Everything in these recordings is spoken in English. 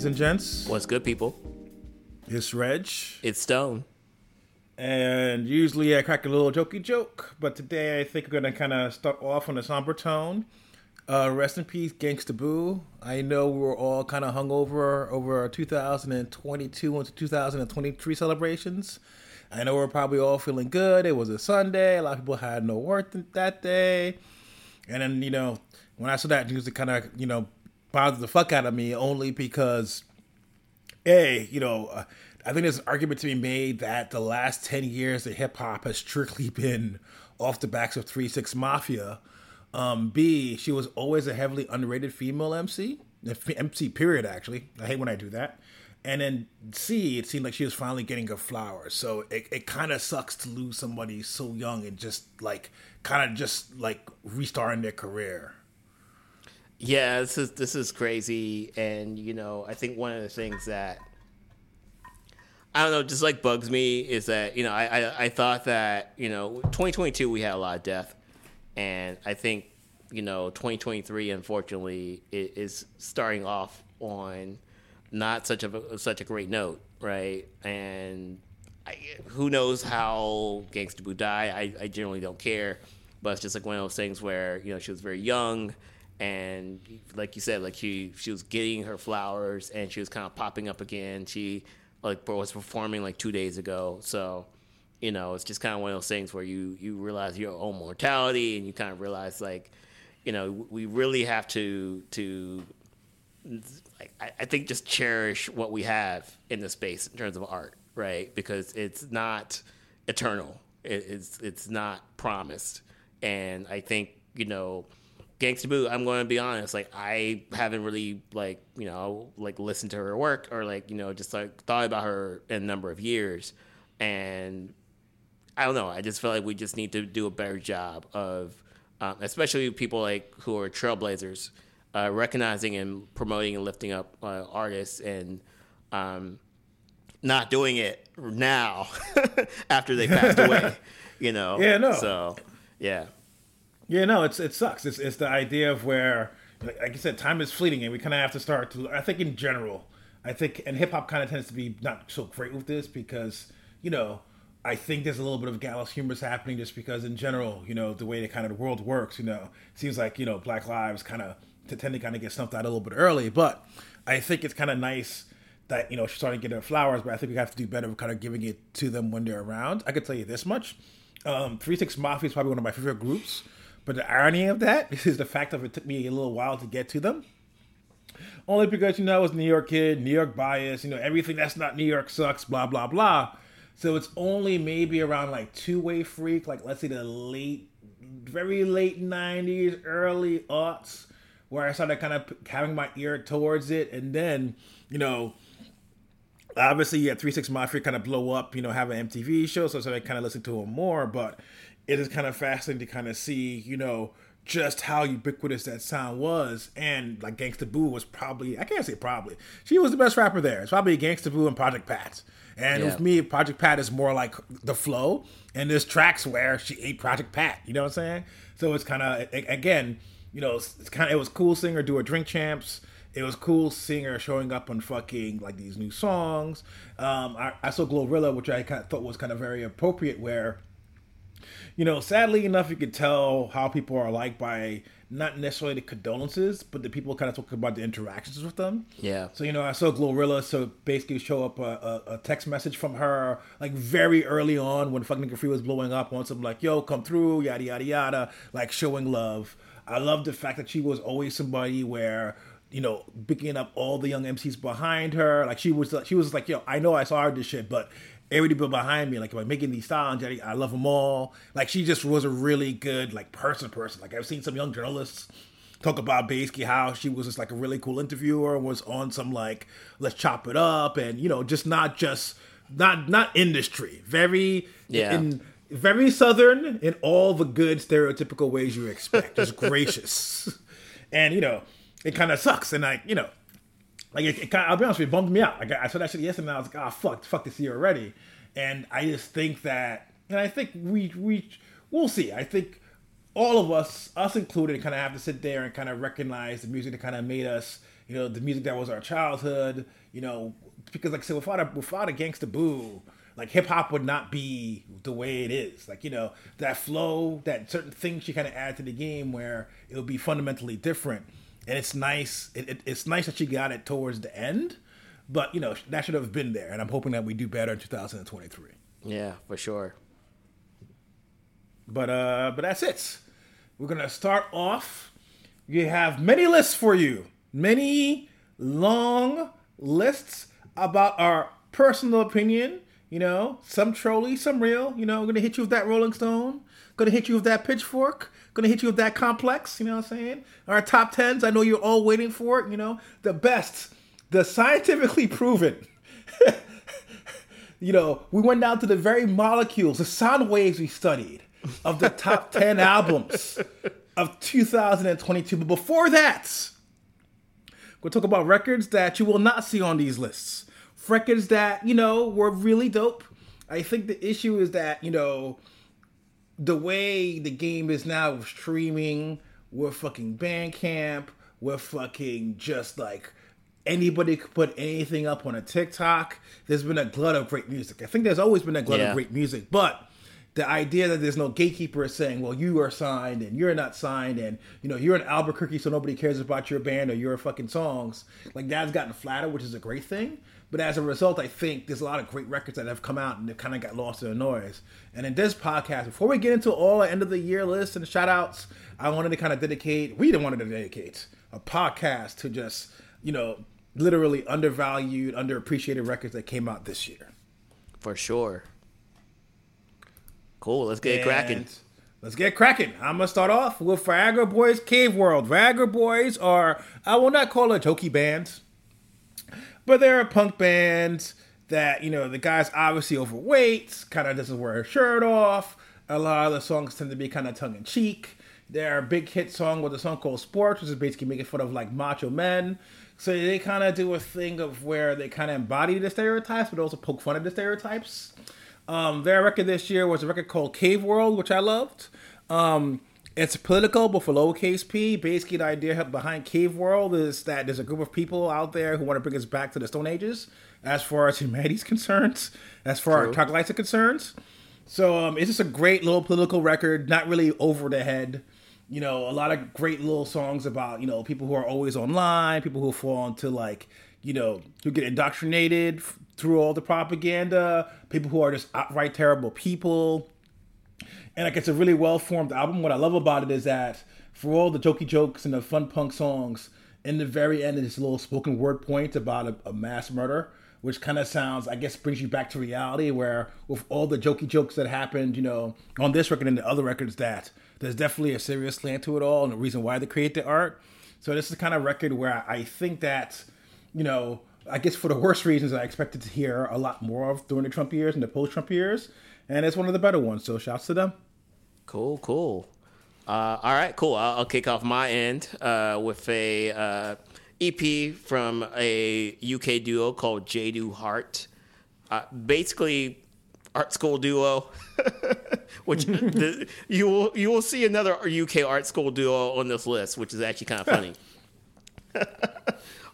ladies and gents. What's good, people? It's Reg. It's Stone. And usually I crack a little jokey joke, but today I think we're going to kind of start off on a somber tone. Rest in peace, Gangsta Boo. I know we're all kind of hungover over 2022 into 2023 celebrations. I know we're probably all feeling good. It was a Sunday. A lot of people had no work that day. And then, you know, when I saw that news, it kind of, you know, bothered the fuck out of me only because, A, you know, I think there's an argument to be made that the last 10 years of hip-hop has strictly been off the backs of 3 6 Mafia. B, she was always a heavily underrated female MC period, actually. I hate when I do that. And then C, it seemed like she was finally getting her flowers. So it kind of sucks to lose somebody so young and just restarting their career. Yeah, this is crazy. And, you know, I think one of the things that, I don't know, just like bugs me is that, you know, I thought that, you know, 2022, we had a lot of death. And I think, you know, 2023, unfortunately, is starting off on not such a great note, right? And who knows how Gangsta Boo died. I generally don't care. But it's just like one of those things where, you know, she was very young. And like you said, like she was getting her flowers and she was kind of popping up again. She like was performing like 2 days ago. So, you know, it's just kind of one of those things where you realize your own mortality and you kind of realize, like, you know, we really have to like, I think just cherish what we have in this space in terms of art, right? Because it's not eternal. It's not promised. And I think, you know, Gangsta Boo, I'm going to be honest, like, I haven't really, like, you know, like, listened to her work or, like, you know, just, like, thought about her in a number of years. And I don't know. I just feel like we just need to do a better job of, especially people, like, who are trailblazers, recognizing and promoting and lifting up artists and not doing it now after they passed away, you know? Yeah, no. So, yeah. Yeah, no, it sucks. It's the idea of where, like I said, time is fleeting and we kind of have to start to, I think in general, and hip-hop kind of tends to be not so great with this because, you know, I think there's a little bit of gallows humor happening just because in general, you know, the way that kind of the world works, you know, it seems like, you know, Black lives kind of tend to kind of get stumped out a little bit early. But I think it's kind of nice that, you know, she's starting to get her flowers, but I think we have to do better with kind of giving it to them when they're around. I could tell you this much. 3 6 Mafia is probably one of my favorite groups, but the irony of that is the fact that it took me a little while to get to them. Only because, you know, I was a New York kid, New York bias, you know, everything that's not New York sucks, blah, blah, blah. So it's only maybe around like Two-Way Freak, like let's say the very late 90s, early aughts, where I started kind of having my ear towards it. And then, you know, obviously, yeah, 3 6 Mafia kind of blow up, you know, have an MTV show, so I started kind of listening to them more. But it is kind of fascinating to kind of see, you know, just how ubiquitous that sound was. And like Gangsta Boo was probably, I can't say probably, she was the best rapper there. It's probably Gangsta Boo and Project Pat. And yeah, with me, Project Pat is more like the flow. And there's tracks where she ate Project Pat. You know what I'm saying? So it's kind of, again, you know, it was cool seeing her do her Drink Champs. It was cool seeing her showing up on fucking like these new songs. I saw Glorilla, which I kind of thought was kind of very appropriate, where, you know, sadly enough, you could tell how people are like by not necessarily the condolences, but the people kind of talk about the interactions with them. Yeah. So, you know, I saw Glorilla, so basically show up a text message from her, like very early on when fucking Nigga Free was blowing up on something like, yo, come through, yada, yada, yada, like showing love. I love the fact that she was always somebody where, you know, picking up all the young MCs behind her. Like she was like, yo, I know I saw her this shit, but everybody behind me, like, am I making these sounds? I love them all. Like, she just was a really good, like, person. Like, I've seen some young journalists talk about basically how she was just, like, a really cool interviewer, was on some, like, let's chop it up, and, you know, just not industry. Very Southern in all the good stereotypical ways you expect. Just gracious. And, you know, it kind of sucks. And, like, you know, like, I'll be honest with you, it bummed me out. Like, I saw that shit yesterday, and I was like, ah, fuck this year already. And I just think that, and I think we'll see. I think all of us included, kind of have to sit there and kind of recognize the music that kind of made us, you know, the music that was our childhood, you know, because like I said, without a Gangsta Boo, like hip hop would not be the way it is. Like, you know, that flow, that certain things she kind of add to the game where it'll be fundamentally different. And it's nice. It's nice that she got it towards the end, but you know, that should have been there. And I'm hoping that we do better in 2023. Yeah, for sure. But that's it. We're going to start off. We have many lists for you. Many long lists about our personal opinion. You know, some trolley, some real. You know, I'm going to hit you with that Rolling Stone. Going to hit you with that Pitchfork. Going to hit you with that Complex. You know what I'm saying? Our top tens. I know you're all waiting for it. You know, the best. The scientifically proven. You know, we went down to the very molecules, the sound waves we studied of the top 10 albums of 2022. But before that, we'll talk about records that you will not see on these lists. Records that, you know, were really dope. I think the issue is that, you know, the way the game is now with streaming, with fucking Bandcamp, with fucking just like anybody could put anything up on a TikTok. There's been a glut of great music. I think there's always been a glut of great music, but the idea that there's no gatekeeper saying, well, you are signed and you're not signed and, you know, you're in Albuquerque so nobody cares about your band or your fucking songs. Like, that's gotten flatter, which is a great thing. But as a result, I think there's a lot of great records that have come out and they kind of got lost in the noise. And in this podcast, before we get into all the end of the year lists and shout outs, I wanted to kind of dedicate, we didn't want to dedicate a podcast to just, you know, literally undervalued, underappreciated records that came out this year. For sure. Cool, let's get cracking. Let's get cracking. I'm going to start off with Viagra Boys' Cave World. Viagra Boys are, I will not call a jokey band, but they're a punk band that, you know, the guy's obviously overweight, kind of doesn't wear a shirt off. A lot of the songs tend to be kind of tongue-in-cheek. Their big hit song was a song called Sports, which is basically making fun of, like, macho men. So they kind of do a thing of where they kind of embody the stereotypes, but also poke fun at the stereotypes. Their record this year was a record called Cave World, which I loved. It's political, but for lowercase p. Basically, the idea behind Cave World is that there's a group of people out there who want to bring us back to the Stone Ages, as far as humanity's concerned, as far as troglodytes are concerned. So it's just a great little political record, not really over the head. You know, a lot of great little songs about, you know, people who are always online, people who fall into, like, you know, who get indoctrinated through all the propaganda, people who are just outright terrible people. And like, it's a really well-formed album. What I love about it is that for all the jokey jokes and the fun punk songs, in the very end, it's a little spoken word point about a mass murder, which kind of sounds, I guess, brings you back to reality where with all the jokey jokes that happened, you know, on this record and the other records, that there's definitely a serious slant to it all and a reason why they create the art. So this is the kind of record where I think that, you know, I guess for the worst reasons, I expected to hear a lot more of during the Trump years and the post-Trump years. And it's one of the better ones. So shouts to them. Cool. All right, cool. I'll kick off my end with a EP from a UK duo called Jadu Heart. Basically, art school duo, which you will see another UK art school duo on this list, which is actually kind of funny.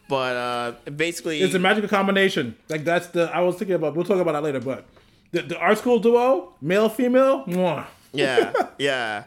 But basically, it's a magical combination. Like, that's the, I was thinking about, we'll talk about that later, but the art school duo, male, female, mwah. Yeah.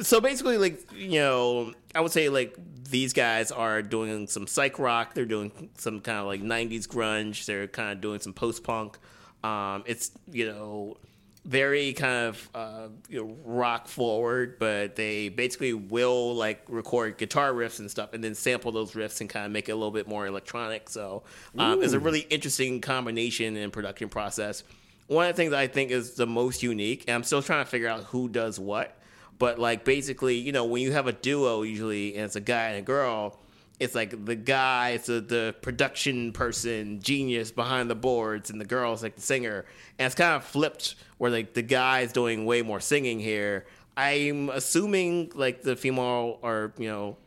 So basically, like, you know, I would say, like, these guys are doing some psych rock. They're doing some kind of like 90s grunge. They're kind of doing some post-punk. It's, you know, very kind of you know, rock forward, but they basically will like record guitar riffs and stuff and then sample those riffs and kind of make it a little bit more electronic. So it's a really interesting combination and production process. One of the things I think is the most unique, and I'm still trying to figure out who does what, but like basically, you know, when you have a duo usually and it's a guy and a girl, it's like the guy, it's the production person, genius behind the boards, and the girl's like the singer. And it's kind of flipped where like the guy's doing way more singing here. I'm assuming like the female or, you know,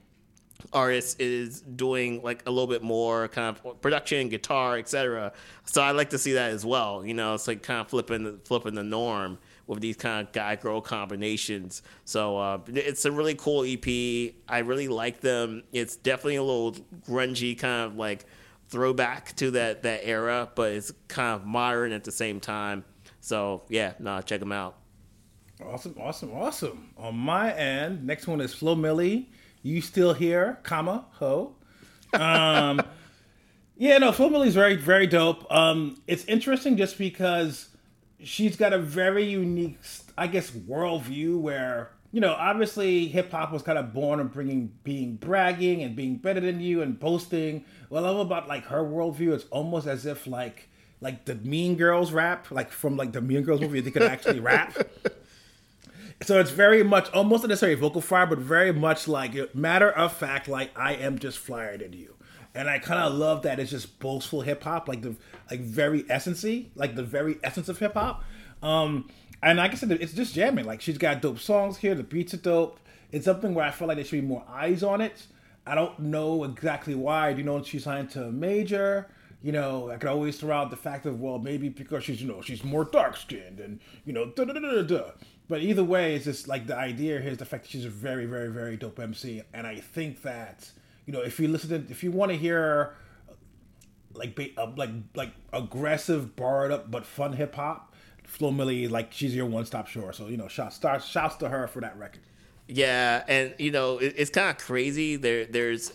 artist is doing like a little bit more kind of production, guitar, etc. So I like to see that as well. You know, it's like kind of flipping the norm with these kind of guy-girl combinations. So it's a really cool EP. I really like them. It's definitely a little grungy kind of like throwback to that era, but it's kind of modern at the same time. So yeah, check them out. Awesome. On my end, next one is Flo Milli. You still here, comma, ho. Flo Milli is very, very dope. It's interesting just because she's got a very unique, I guess, worldview where, you know, obviously hip-hop was kind of born of being bragging and being better than you and boasting. What I love about, like, her worldview, it's almost as if, like the Mean Girls rap, like, from, like, the Mean Girls movie, they could actually rap. So it's very much, almost not necessarily vocal fry, but very much like matter of fact, like I am just flyer than you. And I kind of love that it's just boastful hip hop, the very essence of hip hop. And like I said, it's just jamming. Like she's got dope songs here. The beats are dope. It's something where I feel like there should be more eyes on it. I don't know exactly why. You know, she signed to a major. You know, I could always throw out the fact of, well, maybe because she's, you know, she's more dark skinned and, you know, But either way, it's just like the idea here is the fact that she's a very, very, very dope MC. And I think that, you know, if you want to hear like aggressive, barred up, but fun hip hop, Flo Milli, like she's your one stop shore. So, you know, shouts to her for that record. Yeah. And, you know, it's kind of crazy. There's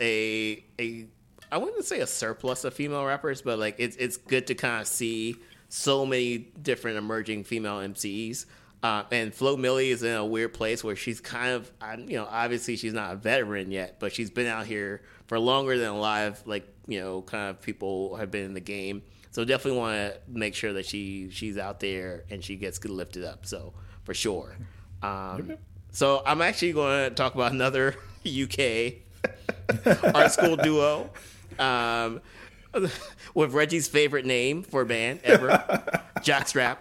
I wouldn't say a surplus of female rappers, but like it's good to kind of see so many different emerging female MCs. And Flo Milli is in a weird place where she's kind of, you know, obviously she's not a veteran yet, but she's been out here for longer than a lot of, like, you know, kind of people have been in the game. So definitely want to make sure that she's out there and she gets lifted up. So for sure. So I'm actually going to talk about another UK art school duo with Reggie's favorite name for a band ever, Jockstrap.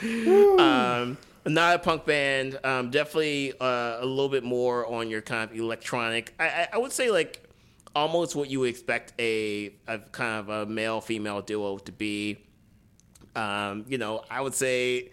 Not a punk band, definitely a little bit more on your kind of electronic. I would say like almost what you would expect a kind of a male female duo to be. You know, I would say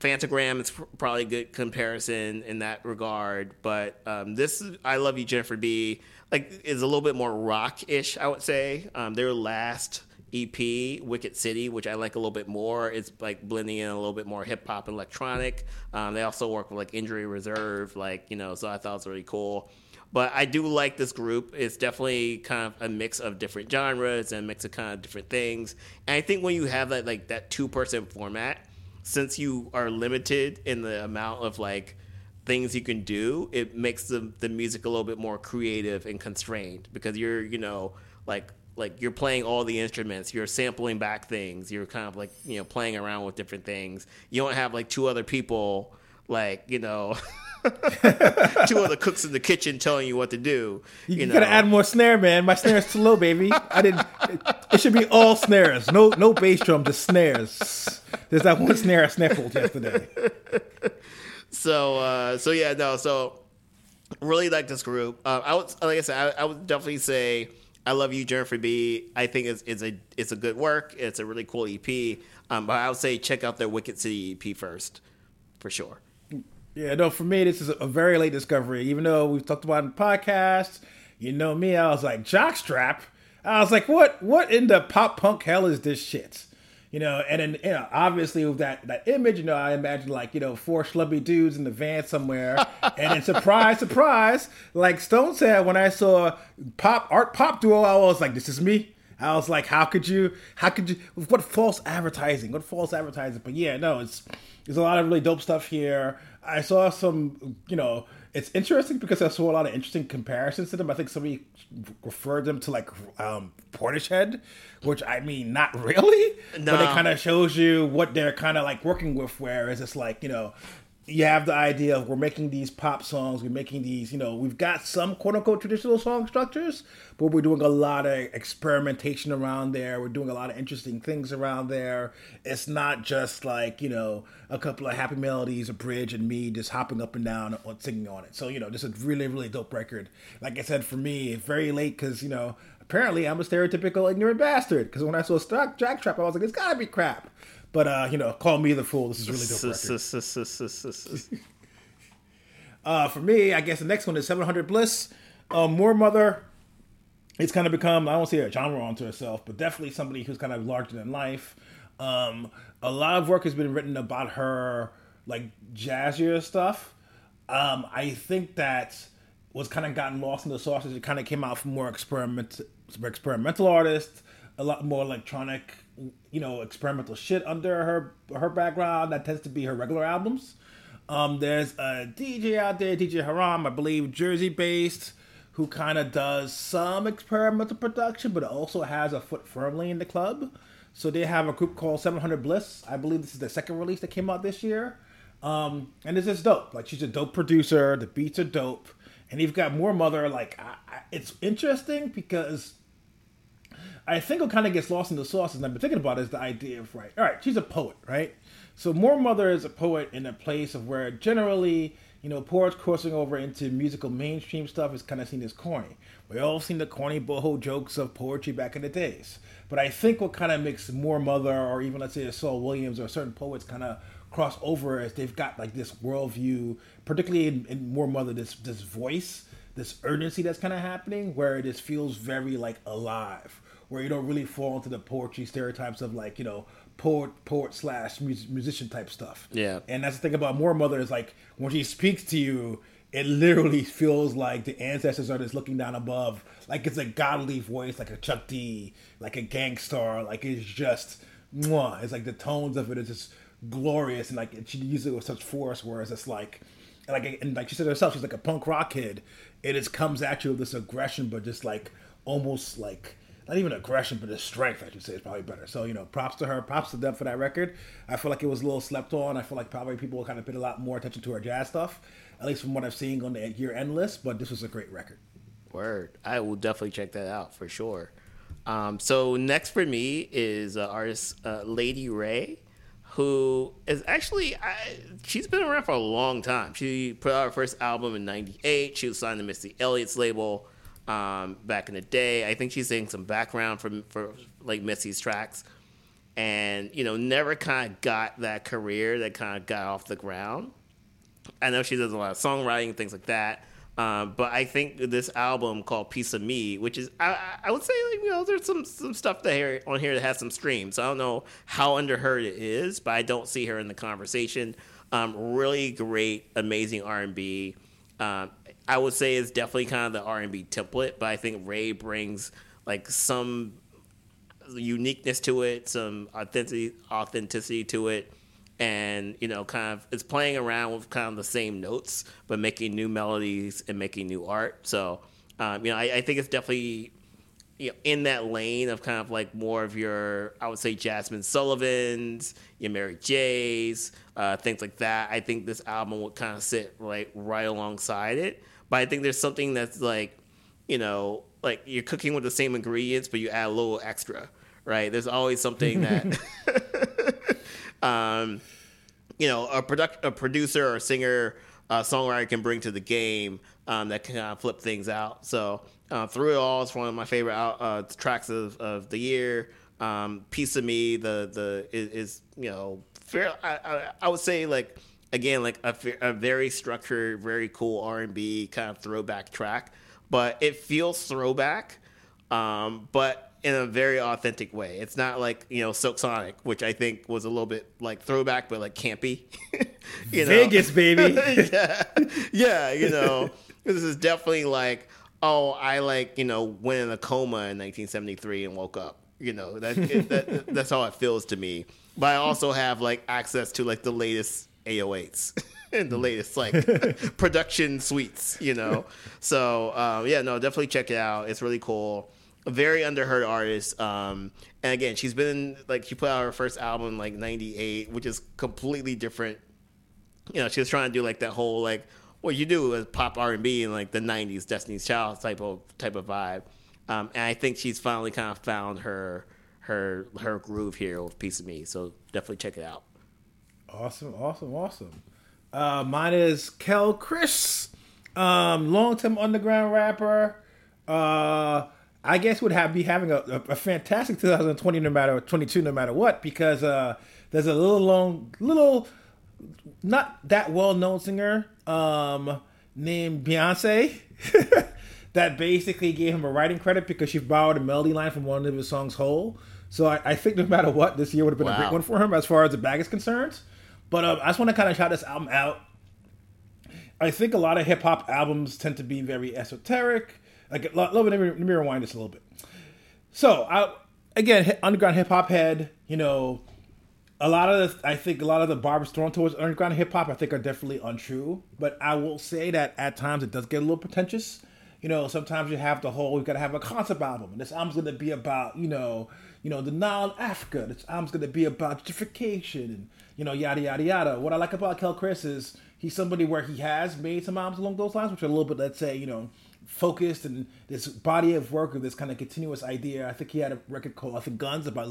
Phantogram is probably a good comparison in that regard, but this is I Love You Jennifer B, like, is a little bit more rock-ish, I would say. Their last EP, Wicked City, which I like a little bit more. It's like blending in a little bit more hip hop and electronic. They also work with like Injury Reserve, like, you know, so I thought it was really cool. But I do like this group. It's definitely kind of a mix of different genres and a mix of kind of different things. And I think when you have that, like that 2-person format, since you are limited in the amount of like things you can do, it makes the music a little bit more creative and constrained because you're, you know, like you're playing all the instruments, you're sampling back things, you're kind of like, you know, playing around with different things. You don't have like 2 other people, like, you know, 2 other cooks in the kitchen telling you what to do. You know, gotta add more snare, man. My snare's too low, baby. It should be all snares. No bass drum, just snares. There's that one snare I sniffled yesterday. So really like this group. I would definitely say I Love You, Jennifer B. I think it's a good work. It's a really cool EP. But I would say check out their Wicked City EP first, for sure. Yeah, no, for me, this is a very late discovery. Even though we've talked about it in podcasts, you know me, I was like, Jockstrap? I was like, what in the pop-punk hell is this shit? You know, and then, you know, obviously with that image, you know, I imagine like, you know, 4 schlubby dudes in the van somewhere. And then surprise, surprise, like Stone said, when I saw pop duo, I was like, this is me. I was like, how could you, what false advertising. But yeah, no, there's a lot of really dope stuff here. I saw some, you know, it's interesting because I saw a lot of interesting comparisons to them. I think somebody referred them to like Portishead, which I mean, not really, no. But it kind of shows you what they're kind of like working with, where it's just like, you know, you have the idea of we're making these pop songs, we're making these, you know, we've got some quote-unquote traditional song structures, but we're doing a lot of experimentation around there. We're doing a lot of interesting things around there. It's not just like, you know, a couple of happy melodies, a bridge, and me just hopping up and down and singing on it. So, you know, just a really, really dope record. Like I said, for me, very late because, you know, apparently I'm a stereotypical ignorant bastard because when I saw Jockstrap, I was like, it's got to be crap. But, you know, call me the fool. This is really dope record. For me, I guess the next one is 700 Bliss. Moor Mother, it's kind of become, I don't say a genre onto herself, but definitely somebody who's kind of larger than life. A lot of work has been written about her, like, jazzier stuff. I think that was kind of gotten lost in the sauce. It kind of came out from more experimental artists, a lot more electronic, you know, experimental shit under her background. That tends to be her regular albums. There's a DJ out there, DJ Haram, I believe, Jersey-based, who kind of does some experimental production, but also has a foot firmly in the club. So they have a group called 700 Bliss. I believe this is the second release that came out this year. And it's just dope. Like, she's a dope producer. The beats are dope. And you've got Moor Mother. Like, it's interesting because I think what kind of gets lost in the sauce, and I've been thinking about it, is the idea of, right, all right, she's a poet, right? So Moor Mother is a poet in a place of where generally, you know, poets crossing over into musical mainstream stuff is kind of seen as corny. We all seen the corny boho jokes of poetry back in the days. But I think what kind of makes Moor Mother, or even let's say a Saul Williams or certain poets kind of cross over, is they've got like this worldview, particularly in Moor Mother, this voice, this urgency that's kind of happening, where it just feels very like alive, where you don't really fall into the poetry stereotypes of like, you know, poet/musician type stuff. Yeah. And that's the thing about Moor Mother is like, when she speaks to you, it literally feels like the ancestors are just looking down above. Like it's a godly voice, like a Chuck D, like a Gangstar. Like it's just, mwah. It's like the tones of it is just glorious. And like she uses it with such force, whereas it's like she said herself, she's like a punk rock kid. It just comes at you with this aggression, but just like almost like, not even aggression, but just strength, I should say, is probably better. So, you know, props to her, props to them for that record. I feel like it was a little slept on. I feel like probably people kind of paid a lot more attention to her jazz stuff, at least from what I've seen on the year-end list, but this was a great record. Word. I will definitely check that out for sure. So next for me is artist Lady Rae, who is actually, she's been around for a long time. She put out her first album in 98. She was signed to Missy Elliott's label. Back in the day, I think she's doing some background for like Missy's tracks, and you know, never kind of got that career that kind of got off the ground. I know she does a lot of songwriting, things like that, but I think this album called "Piece of Me," which is I would say, like, you know, there's some stuff on here that has some streams. So I don't know how under her it is, but I don't see her in the conversation. Really great, amazing R&B. I would say it's definitely kind of the R&B template, but I think Rae brings like some uniqueness to it, some authenticity to it, and you know, kind of it's playing around with kind of the same notes, but making new melodies and making new art. So, you know, I think it's definitely, you know, in that lane of kind of like more of your, I would say, Jasmine Sullivan's, your Mary J's, things like that. I think this album would kind of sit like right alongside it. But I think there's something that's like, you know, like you're cooking with the same ingredients, but you add a little extra, right? There's always something that, you know, a producer or a singer, songwriter can bring to the game that can kind of flip things out. So through it all, it's one of my favorite tracks of the year. Piece of Me, is you know, fair. I would say like, again, like a very structured, very cool R&B kind of throwback track, but it feels throwback, but in a very authentic way. It's not like, you know, Silk Sonic, which I think was a little bit like throwback, but like campy. You know? Vegas, baby. yeah, you know, this is definitely like, oh, I like, you know, went in a coma in 1973 and woke up. You know, that's how it feels to me. But I also have like access to like the latest AO8s and the latest like production suites, you know. So yeah, no, definitely check it out. It's really cool. A very underheard artist. And again, she's been like, she put out her first album in like 98, which is completely different you know, she was trying to do like that whole like what you do is pop R&B and like the 90s Destiny's Child type of vibe. And I think she's finally kind of found her groove here with Piece of Me. So definitely check it out. Awesome. Mine is Kel Chris, long-time underground rapper. I guess would be having a fantastic 2020 no matter 22 no matter what, because there's a little not that well-known singer named Beyoncé that basically gave him a writing credit because she borrowed a melody line from one of his songs whole. So I think no matter what, this year would have been a great one for him as far as the bag is concerned. But I just want to kind of shout this album out. I think a lot of hip-hop albums tend to be very esoteric. Like, let me rewind this a little bit. So, underground hip-hop head, you know, I think a lot of the barbs thrown towards underground hip-hop, I think are definitely untrue. But I will say that at times it does get a little pretentious. You know, sometimes you have we've got to have a concept album. And this album's going to be about, you know, the Nile of Africa. This album's going to be about gentrification and, you know, yada, yada, yada. What I like about Kel Chris is he's somebody where he has made some albums along those lines, which are a little bit, let's say, you know, focused and this body of work of this kind of continuous idea. I think he had a record called, I think, Guns, about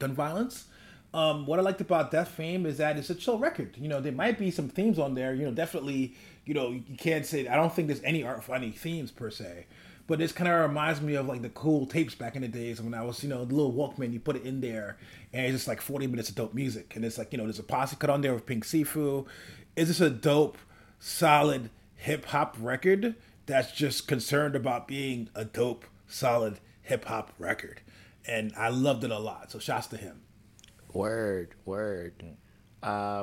gun violence. What I liked about Death Fame is that it's a chill record. You know, there might be some themes on there, you know, definitely, you know, you can't say, I don't think there's any art for any themes per se, but this kind of reminds me of like the cool tapes back in the days when I was, you know, the little Walkman, you put it in there and it's just like 40 minutes of dope music. And it's like, you know, there's a posse cut on there with Pink Sifu. It's just a dope, solid hip hop record that's just concerned about being a dope, solid hip hop record. And I loved it a lot. So shouts to him. Word.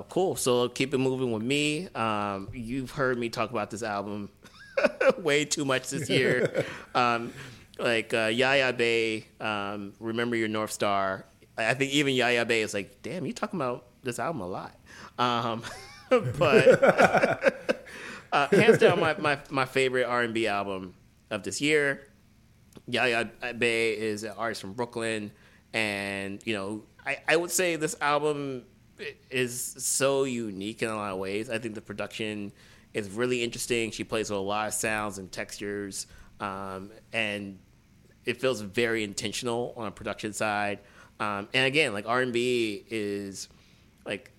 Cool. So keep it moving with me. You've heard me talk about this album way too much this year. Yaya Bay, Remember Your North Star. I think even Yaya Bay is like, damn, you talking about this album a lot. But hands down, my favorite R&B album of this year. Yaya Bay is an artist from Brooklyn. And, you know, I would say this album is so unique in a lot of ways. I think the production is really interesting. She plays with a lot of sounds and textures, and it feels very intentional on a production side. And again, like R&B is like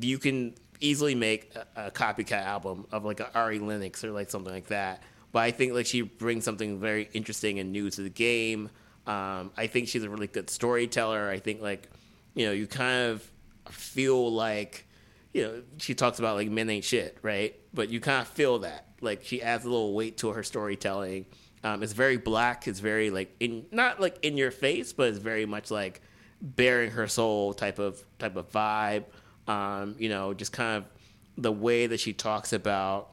you can easily make a copycat album of like an Ari Lennox or like something like that. But I think like she brings something very interesting and new to the game. I think she's a really good storyteller. I think like, you know, you kind of feel like, you know, she talks about like men ain't shit, right? But you kind of feel that. Like she adds a little weight to her storytelling. It's very black. It's very like not like in your face, but it's very much like bearing her soul type of vibe. You know, just kind of the way that she talks about,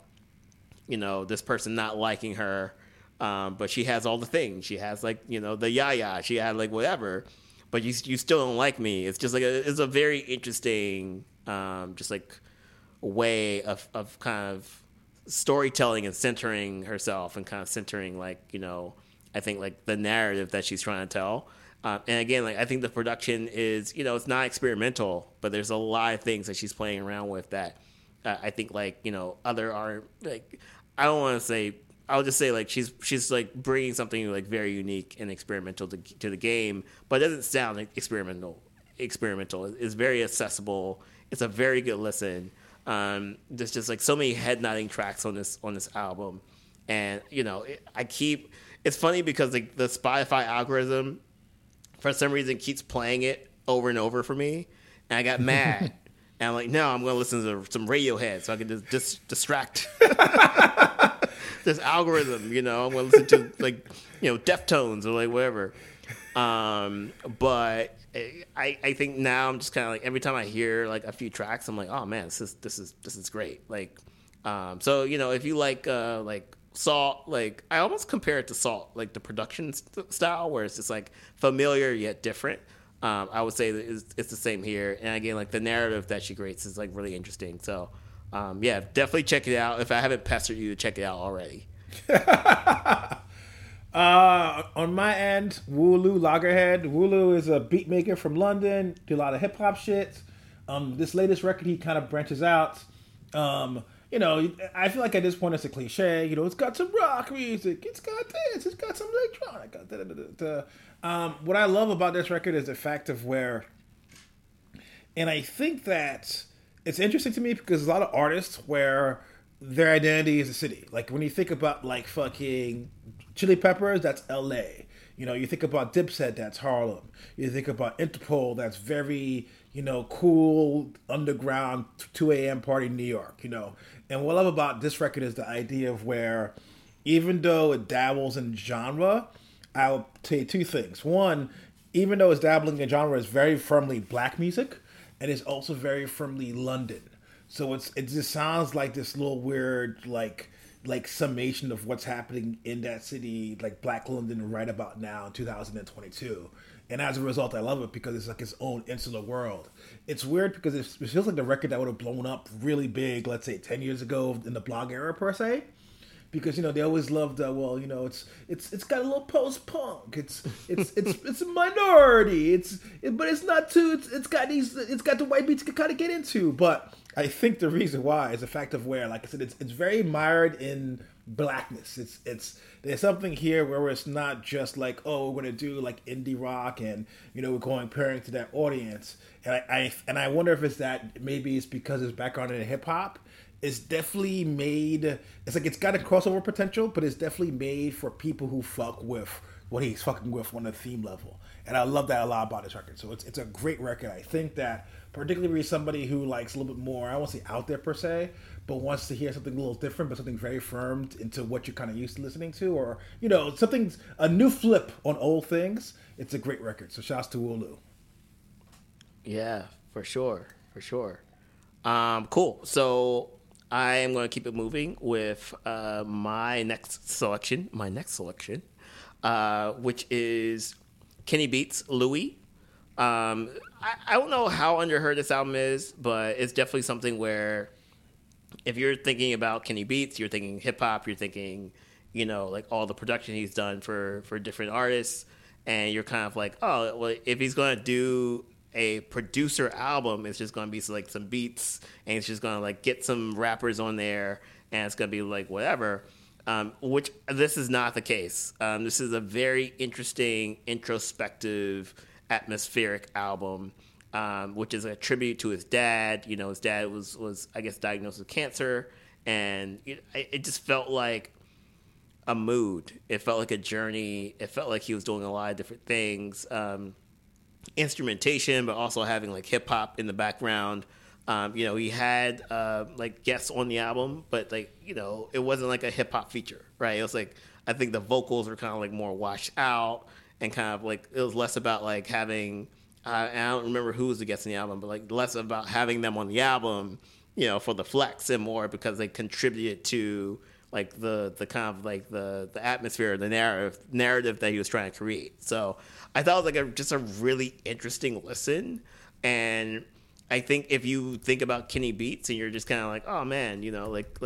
you know, this person not liking her, but she has all the things. She has like, you know, the yaya. She had like whatever. But you still don't like me. It's just like it's a very interesting, just like way of kind of storytelling and centering herself and kind of centering like, you know, I think like the narrative that she's trying to tell. And again, like I think the production is, you know, it's not experimental, but there's a lot of things that she's playing around with that I think like, you know, other are like, I don't want to say, I'll just say like she's like bringing something like very unique and experimental to the game, but it doesn't sound like experimental. It's very accessible. It's a very good listen. There's just like so many head nodding tracks on this album, and you know it's funny because like the Spotify algorithm for some reason keeps playing it over and over for me, and I got mad. And I'm like, no, I'm going to listen to some Radiohead so I can just distract this algorithm, you know. I'm going to listen to, like, you know, Deftones or, like, whatever. But I think now I'm just kind of, like, every time I hear, like, a few tracks, I'm like, oh, man, this is great. Like, so, you know, if you like Salt, like, I almost compare it to Salt, like, the production style where it's just, like, familiar yet different. I would say that it's the same here. And, again, like, the narrative that she creates is, like, really interesting. So, yeah, definitely check it out. If I haven't pestered you to check it out already. On my end, Wu-Lu Loggerhead. Wu-Lu is a beat maker from London. Do a lot of hip hop shit. This latest record, he kind of branches out. You know, I feel like at this point it's a cliche. You know, it's got some rock music, it's got this, it's got some electronic. What I love about this record is the fact of where, and I think that it's interesting to me because there's a lot of artists where their identity is a city. Like when you think about like fucking Chili Peppers, that's LA. You know, you think about Dipset, that's Harlem. You think about Interpol, that's very, you know, cool underground 2 a.m. party in New York, you know. And what I love about this record is the idea of where, even though it dabbles in genre, I'll tell you two things. One, even though it's dabbling in genre, it's very firmly black music, and it's also very firmly London. So it just sounds like this little weird, like summation of what's happening in that city, like black London right about now in 2022. And as a result, I love it because it's like its own insular world. It's weird because it feels like the record that would have blown up really big, let's say 10 years ago in the blog era per se, because, you know, they always loved, well, you know, it's got a little post-punk. It's a minority. But it's not too, it's got the white beats you can kind of get into. But I think the reason why is the fact of where, like I said, it's very mired in blackness. There's something here where it's not just like, oh, we're going to do like indie rock and, you know, we're going pairing to that audience. And I wonder if it's that maybe it's because his background in hip hop. It's definitely made, it's like it's got a crossover potential, but it's definitely made for people who fuck with what he's fucking with on a theme level. And I love that a lot about this record. So it's a great record. I think that particularly somebody who likes a little bit more, I won't say out there per se, but wants to hear something a little different, but something very firm into what you're kind of used to listening to, or, you know, something's a new flip on old things. It's a great record. So shouts to Wu-Lu. Yeah, for sure. For sure. Cool. So I am going to keep it moving with my next selection, which is Kenny Beats, Louie. I don't know how underheard this album is, but it's definitely something where if you're thinking about Kenny Beats, you're thinking hip hop, you're thinking, you know, like all the production he's done for different artists. And you're kind of like, oh, well, if he's going to do a producer album, it's just going to be like some beats and it's just going to like get some rappers on there and it's going to be like whatever. Which this is not the case. This is a very interesting, introspective, atmospheric album, which is a tribute to his dad. You know, his dad was I guess, diagnosed with cancer, and it just felt like a mood. It felt like a journey. It felt like he was doing a lot of different things, instrumentation, but also having like hip hop in the background. You know, he had like guests on the album, but like, you know, it wasn't like a hip hop feature, right? It was like, I think the vocals were kind of like more washed out and kind of like, it was less about like having, I don't remember who was the guest on the album, but like less about having them on the album, you know, for the flex, and more because they contributed to like the kind of like the atmosphere, the narrative that he was trying to create. So I thought it was like just a really interesting listen. And I think if you think about Kenny Beats and you're just kind of like, oh man, you know, like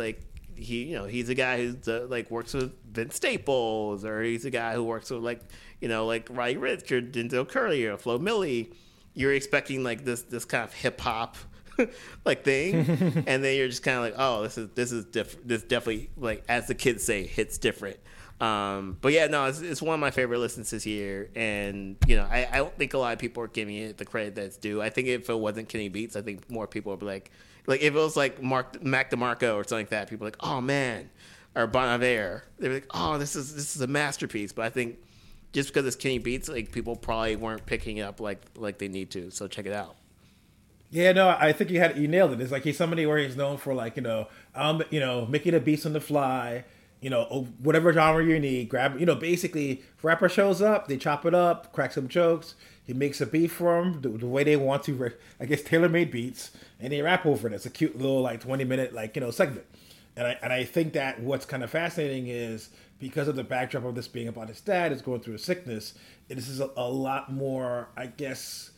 he, you know, he's a guy who's like works with Vince Staples, or he's a guy who works with like, you know, like Roddy Ricch or Denzel Curry or Flo Milli. You're expecting like this kind of hip hop like thing, and then you're just kind of like, oh, this is different. This definitely, like as the kids say, hits different. But yeah, no, it's one of my favorite listens this year, and you know, I don't think a lot of people are giving it the credit that's due. I think if it wasn't Kenny Beats, I think more people would be like if it was like Mac DeMarco or something like that, people are like, oh man, or Bon Iver, they're like, oh, this is a masterpiece. But I think just because it's Kenny Beats, like people probably weren't picking it up like they need to. So check it out. Yeah, no, I think you nailed it. It's like he's somebody where he's known for like, you know, you know, making the beats on the fly. You know, whatever genre you need, grab, you know, basically, rapper shows up, they chop it up, crack some jokes, he makes a beat for them the way they want to, I guess, tailor-made beats, and they rap over it. It's a cute little, like, 20-minute, like, you know, segment. And I think that what's kind of fascinating is, because of the backdrop of this being about his dad is going through a sickness, this is a lot more, I guess,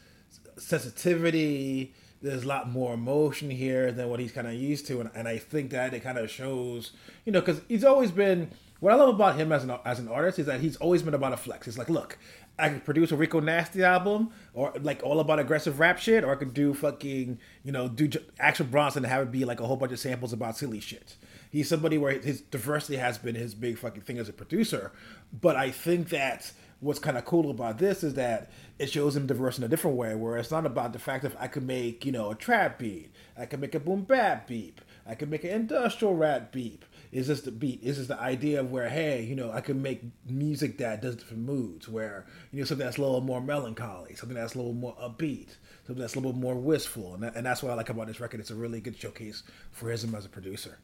sensitivity. There's a lot more emotion here than what he's kind of used to. And I think that it kind of shows, you know, because he's always been, what I love about him as an artist is that he's always been about a flex. It's like, look, I could produce a Rico Nasty album, or like all about aggressive rap shit, or I could do fucking, you know, do Action Bronson and have it be like a whole bunch of samples about silly shit. He's somebody where his diversity has been his big fucking thing as a producer. But I think that what's kind of cool about this is that it shows him diverse in a different way, where it's not about the fact that I could make, you know, a trap beat, I could make a boom bap beat, I could make an industrial rap beat. It's just the beat. It's just the idea of where, hey, you know, I can make music that does different moods, where, you know, something that's a little more melancholy, something that's a little more upbeat, something that's a little more wistful. And that's what I like about this record. It's a really good showcase for him as a producer.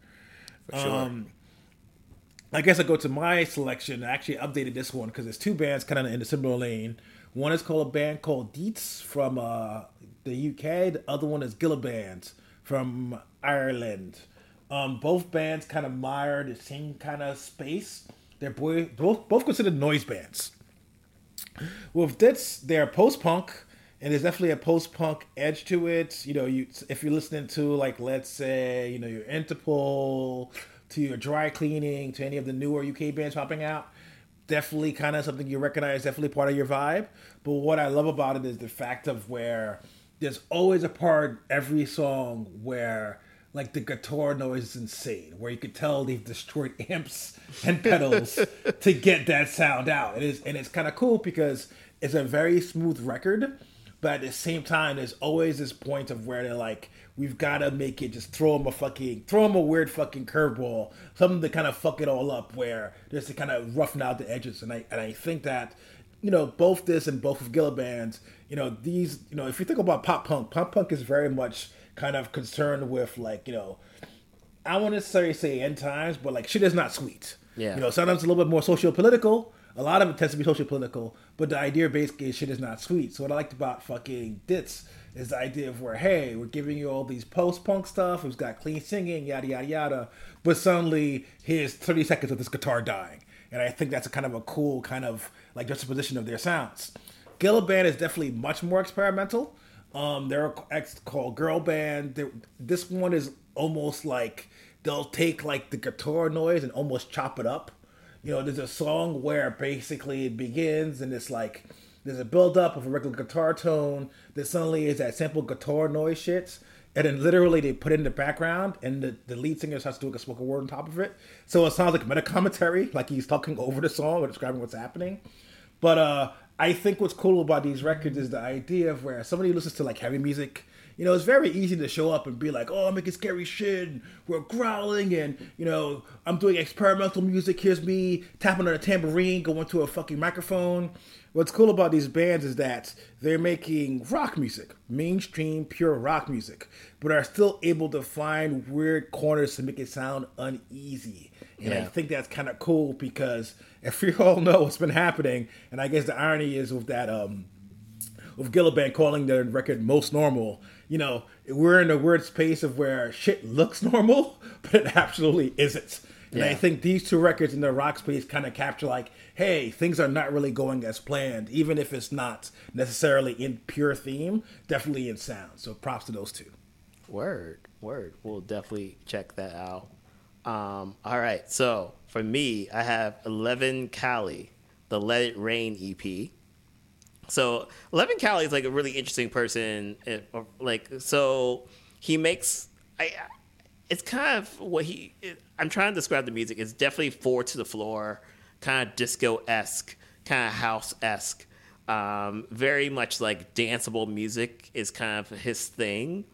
For sure. I guess I go to my selection. I actually updated this one because there's two bands kind of in a similar lane. One is called a band called Ditz from the UK. The other one is Gilla Band from Ireland. Both bands kind of mire the same kind of space. They're both considered noise bands. With Ditz, they're post-punk, and there's definitely a post-punk edge to it. You know, if you're listening to, like, let's say, you know, your Interpol, to your Dry Cleaning, to any of the newer UK bands popping out, definitely kind of something you recognize, definitely part of your vibe. But what I love about it is the fact of where there's always a part every song where, like, the guitar noise is insane, where you could tell they've destroyed amps and pedals to get that sound out. And it's kind of cool because it's a very smooth record, but at the same time, there's always this point of where they're like, we've got to make it, just throw them a weird fucking curveball, something to kind of fuck it all up, where just to kind of roughen out the edges. And I think that, you know, both this and both of Gilla Band's, you know, these, you know, if you think about pop punk is very much kind of concerned with, like, you know, I won't necessarily say end times, but like shit is not sweet. Yeah. You know, sometimes it's a little bit more socio-political. A lot of it tends to be socio-political, but the idea basically is shit is not sweet. So what I liked about fucking Ditz is the idea of where, hey, we're giving you all these post-punk stuff, it's got clean singing, yada, yada, yada, but suddenly here's 30 seconds of this guitar dying. And I think that's a kind of a cool kind of like juxtaposition of their sounds. Gilla Band is definitely much more experimental. They're an called girl band. This one is almost like they'll take like the guitar noise and almost chop it up. You know, there's a song where basically it begins and it's like there's a build up of a regular guitar tone. There suddenly is that simple guitar noise shit. And then literally they put it in the background and the lead singer starts doing a spoken word on top of it. So it sounds like meta commentary, like he's talking over the song or describing what's happening. But I think what's cool about these records is the idea of where somebody listens to like heavy music. You know, it's very easy to show up and be like, oh, I'm making scary shit, and we're growling, and, you know, I'm doing experimental music. Here's me tapping on a tambourine, going to a fucking microphone. What's cool about these bands is that they're making rock music, mainstream, pure rock music, but are still able to find weird corners to make it sound uneasy. And yeah. I think that's kind of cool because if you all know what's been happening, and I guess the irony is with that, with Gilla Band calling their record most normal, you know, we're in a weird space of where shit looks normal, but it absolutely isn't. And yeah. I think these two records in the rock space kind of capture like, hey, things are not really going as planned, even if it's not necessarily in pure theme, definitely in sound. So props to those two. Word. We'll definitely check that out. All right. So for me, I have Levan Kali, the Let It Rain EP. So Levan Kali is like a really interesting person. He makes, it's kind of what I'm trying to describe the music. It's definitely four to the floor, kind of disco-esque, kind of house-esque. Very much like danceable music is kind of his thing.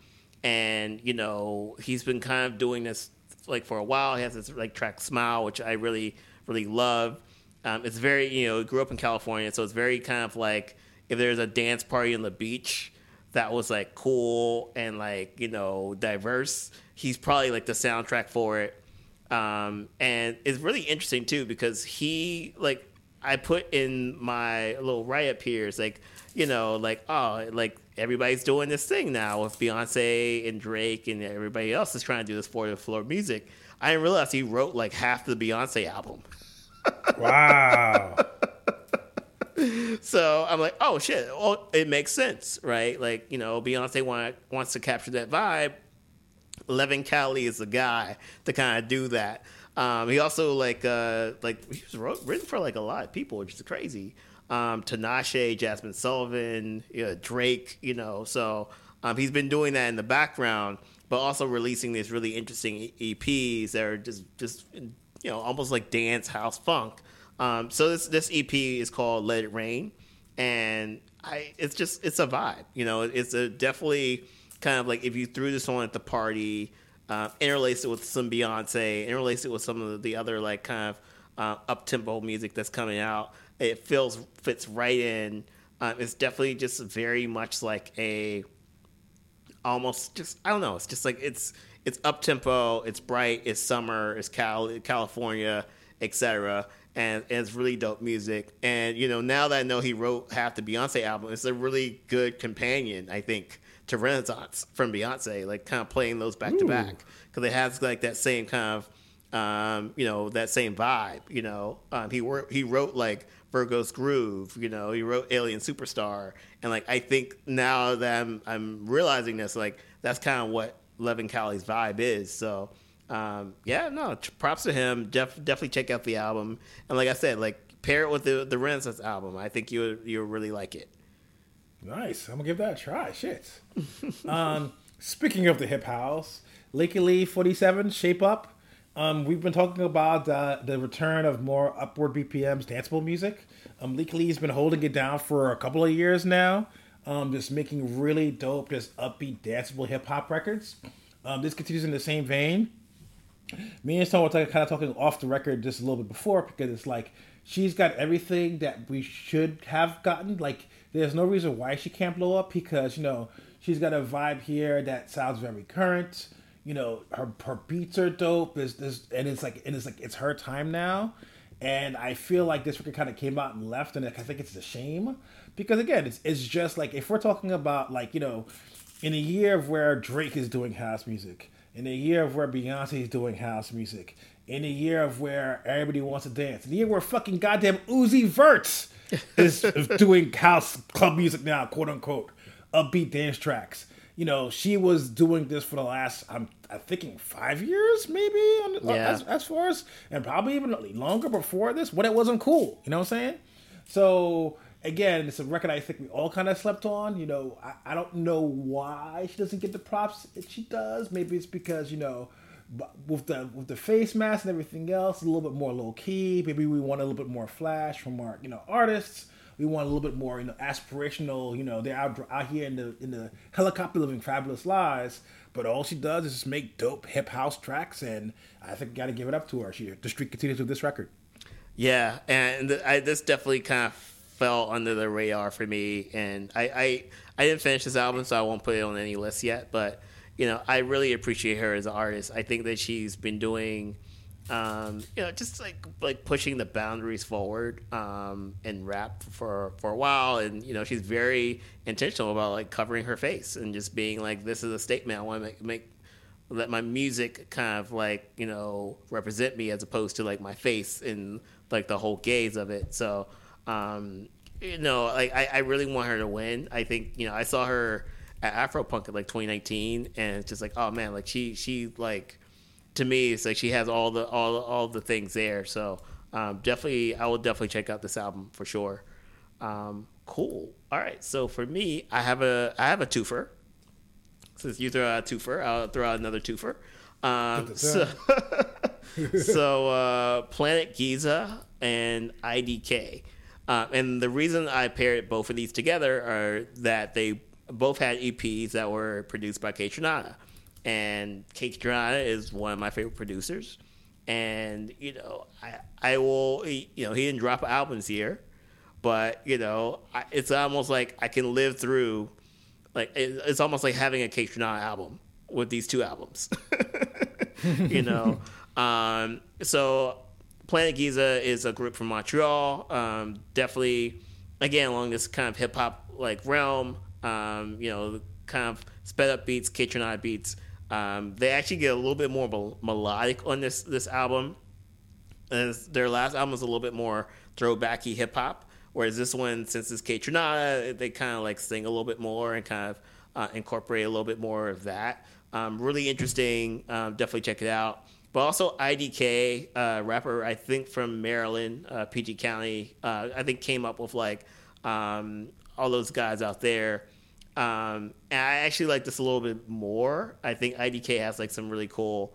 And, you know, he's been kind of doing this like for a while. He has this like track Smile, which I really, really love. It's very, you know, grew up in California, so it's very kind of like if there's a dance party on the beach that was like cool and like, you know, diverse, he's probably like the soundtrack for it. And it's really interesting too because he, like, I put in my little write-up here, it's like, you know, like, oh, like everybody's doing this thing now with Beyonce and Drake and everybody else is trying to do this for the floor music. I didn't realize he wrote like half the Beyonce album. Wow. So I'm like, oh shit, well, it makes sense, right? Like, you know, Beyonce wants to capture that vibe. Levan Kali is the guy to kind of do that. He also like he was written for like a lot of people, which is crazy. Tinashe, Jasmine Sullivan, Drake, so he's been doing that in the background, but also releasing these really interesting EPs that are just almost like dance house funk. So this EP is called Let It Rain, and it's a vibe. It's a definitely kind of like if you threw this on at the party, interlace it with some Beyonce, interlace it with some of the other like kind of up-tempo music that's coming out. It fits right in. It's definitely just very much like a almost just I don't know. It's just like it's up-tempo, it's bright, it's summer, it's California, etc. And it's really dope music. And, now that I know he wrote half the Beyonce album, it's a really good companion, I think, to Renaissance from Beyonce, like kind of playing those back to back. Because it has like that same kind of, that same vibe, He wrote like Virgo's Groove, he wrote Alien Superstar. And like, I think now that I'm realizing this, like that's kind of what Levan Kali's vibe is. So, props to him. Definitely check out the album, and like I said, like pair it with the Renaissance album. I think you'll really like it. Nice. I'm gonna give that a try. Shit. Speaking of the hip house, Lee 47 Shape Up. We've been talking about the return of more upward BPMs danceable music. Lee's been holding it down for a couple of years now. Just making really dope, just upbeat danceable hip hop records. This continues in the same vein. Me and Stone were kind of talking off the record just a little bit before, because it's like she's got everything that we should have gotten. Like there's no reason why she can't blow up, because she's got a vibe here that sounds very current. Her beats are dope. It's her time now, and I feel like this record kind of came out and left, and I think it's a shame, because again it's just like if we're talking about like in a year of where Drake is doing house music. In a year of where Beyonce is doing house music. In a year of where everybody wants to dance. In a year where fucking goddamn Uzi Vert is doing house club music now, quote unquote. Upbeat dance tracks. She was doing this for the last, I'm thinking 5 years maybe? As far as, and probably even longer before this, when it wasn't cool. You know what I'm saying? So, again, it's a record I think we all kind of slept on. I don't know why she doesn't get the props that she does. Maybe it's because, with the face mask and everything else, a little bit more low-key. Maybe we want a little bit more flash from our, artists. We want a little bit more, aspirational. They're out here in the helicopter living fabulous lives. But all she does is just make dope hip house tracks, and I think got to give it up to her. The streak continues with this record. Yeah, and this definitely kind of fell under the radar for me, and I didn't finish this album, so I won't put it on any list yet, but I really appreciate her as an artist. I think that she's been doing just like pushing the boundaries forward in rap for a while, and she's very intentional about like covering her face and just being like, this is a statement. I want to let my music kind of like represent me, as opposed to like my face and like the whole gaze of it. So I really want her to win. I think, I saw her at Afropunk in like 2019, and it's just like, oh man, like she like, to me, it's like she has all the things there. So, definitely, I will definitely check out this album for sure. Cool. All right. So for me, I have a twofer. Since you throw out a twofer, I'll throw out another twofer. So Planet Giza and IDK. And the reason I paired both of these together are that they both had EPs that were produced by Kaytranada. And Kaytranada is one of my favorite producers. And, he didn't drop albums here. But, it's almost like I can live through, like, it's almost like having a Kaytranada album with these two albums. So... Planet Giza is a group from Montreal. Definitely, again, along this kind of hip hop like realm. Kind of sped up beats, Kaytranada beats. They actually get a little bit more melodic on this album. And their last album was a little bit more throwbacky hip hop, whereas this one, since it's Kaytranada, they kind of like sing a little bit more and kind of incorporate a little bit more of that. Really interesting. Definitely check it out. But also IDK, rapper, I think from Maryland, PG County, I think came up with like all those guys out there. And I actually like this a little bit more. I think IDK has like some really cool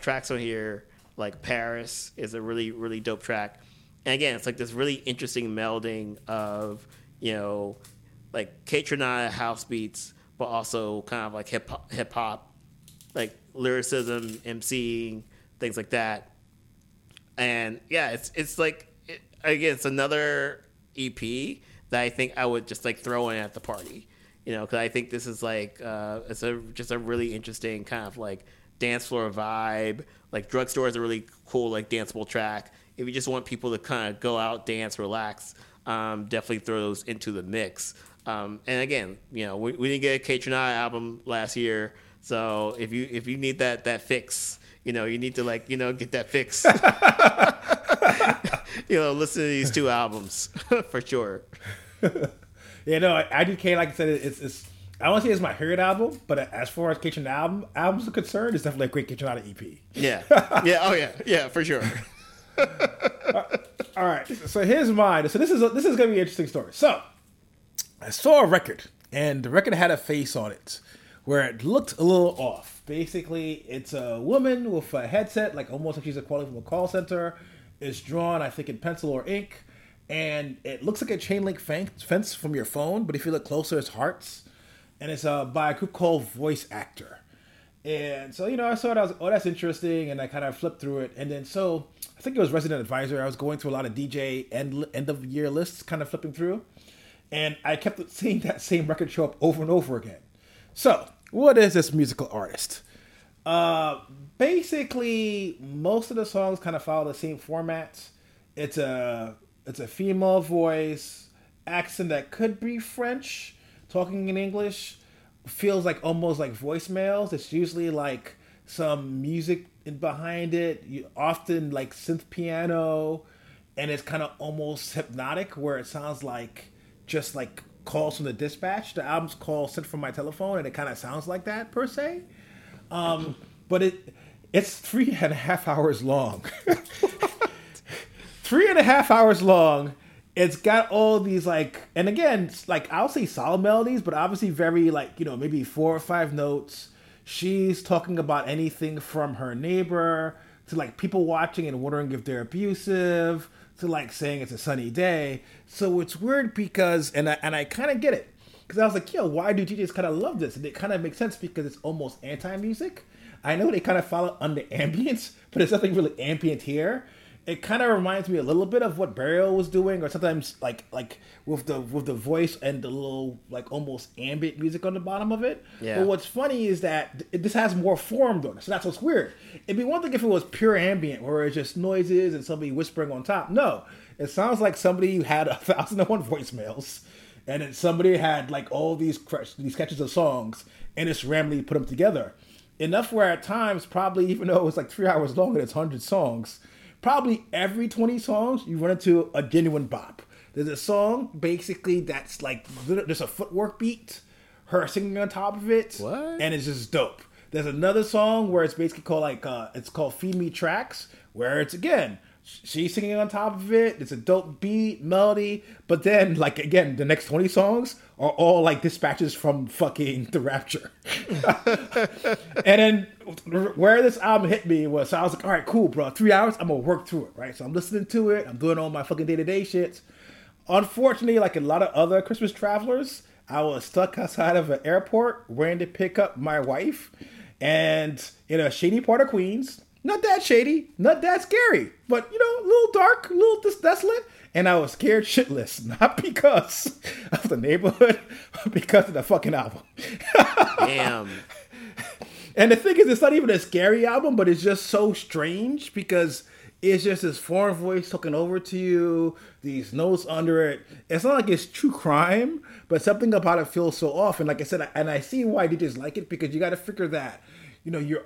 tracks on here. Like Paris is a really, really dope track. And again, it's like this really interesting melding of, you know, like Kaytranada house beats, but also kind of like hip hop, like lyricism, MCing, things like that. And yeah, it's like, again, it's another EP that I think I would just like throw in at the party, you know, because I think this is like, it's just a really interesting kind of like dance floor vibe. Like Drugstore is a really cool, like danceable track. If you just want people to kind of go out, dance, relax, definitely throw those into the mix. And again, you know, we didn't get a Kaytranada album last year, so if you need that fix, you know, you need to like, you know, get that fix. You know, listen to these two albums for sure. Yeah, no, IDK, like I said, it's I won't say it's my favorite album, but as far as Kaytranada albums are concerned, it's definitely a great Kaytranada EP. Yeah, yeah, oh yeah, yeah, for sure. All right, so here's mine. So this is gonna be an interesting story. So I saw a record, and the record had a face on it where it looked a little off. Basically, it's a woman with a headset, like almost like she's a calling from a call center. It's drawn, I think, in pencil or ink, and it looks like a chain link fence from your phone. But if you look closer, it's hearts, and it's by a group called Voice Actor. And so, you know, I saw it. I was like, oh, that's interesting, and I kind of flipped through it, and then so I think it was Resident Advisor. I was going through a lot of DJ end of year lists, kind of flipping through, and I kept seeing that same record show up over and over again. So, what is this musical artist? Basically, most of the songs kind of follow the same format. It's a female voice, accent that could be French, talking in English, feels like almost like voicemails. It's usually like some music behind it, you often like synth piano, and it's kind of almost hypnotic where it sounds like just like calls from the dispatch. The album's called Sent From My Telephone, and it kind of sounds like that per se. But it's 3.5 hours long. 3.5 hours long. It's got all these like, and again, like I'll say solid melodies, but obviously very like, you know, maybe 4 or 5 notes. She's talking about anything from her neighbor to like people watching and wondering if they're abusive to like saying it's a sunny day. So it's weird because, and I kind of get it, because I was like, yo, why do DJs kind of love this? And it kind of makes sense because it's almost anti-music. I know they kind of follow under ambience, but there's nothing really ambient here. It kind of reminds me a little bit of what Burial was doing, or sometimes like with the voice and the little like almost ambient music on the bottom of it. Yeah. But what's funny is that this has more form though, so that's what's weird. It'd be one thing if it was pure ambient, where it's just noises and somebody whispering on top. No, it sounds like somebody had 1,001 voicemails, and then somebody had like all these sketches of songs, and it's randomly put them together. Enough where at times, probably even though it was like 3 hours long and it's 100 songs. Probably every 20 songs, you run into a genuine bop. There's a song, basically, that's like, there's a footwork beat, her singing on top of it, what? And it's just dope. There's another song where it's basically called, like, it's called Feed Me Tracks, where it's, again, she's singing on top of it, it's a dope beat, melody, but then, like, again, the next 20 songs are all, like, dispatches from fucking The Rapture. And then where this album hit me was, so I was like, all right, cool, bro. 3 hours, I'm going to work through it, right? So I'm listening to it. I'm doing all my fucking day-to-day shit. Unfortunately, like a lot of other Christmas travelers, I was stuck outside of an airport waiting to pick up my wife. And in a shady part of Queens, not that shady, not that scary, but, you know, a little dark, a little desolate. And I was scared shitless, not because of the neighborhood, but because of the fucking album. Damn. And the thing is, it's not even a scary album, but it's just so strange because it's just this foreign voice talking over to you, these notes under it. It's not like it's true crime, but something about it feels so off. And like I said, and I see why DJs like it, because you got to figure that, you know, you're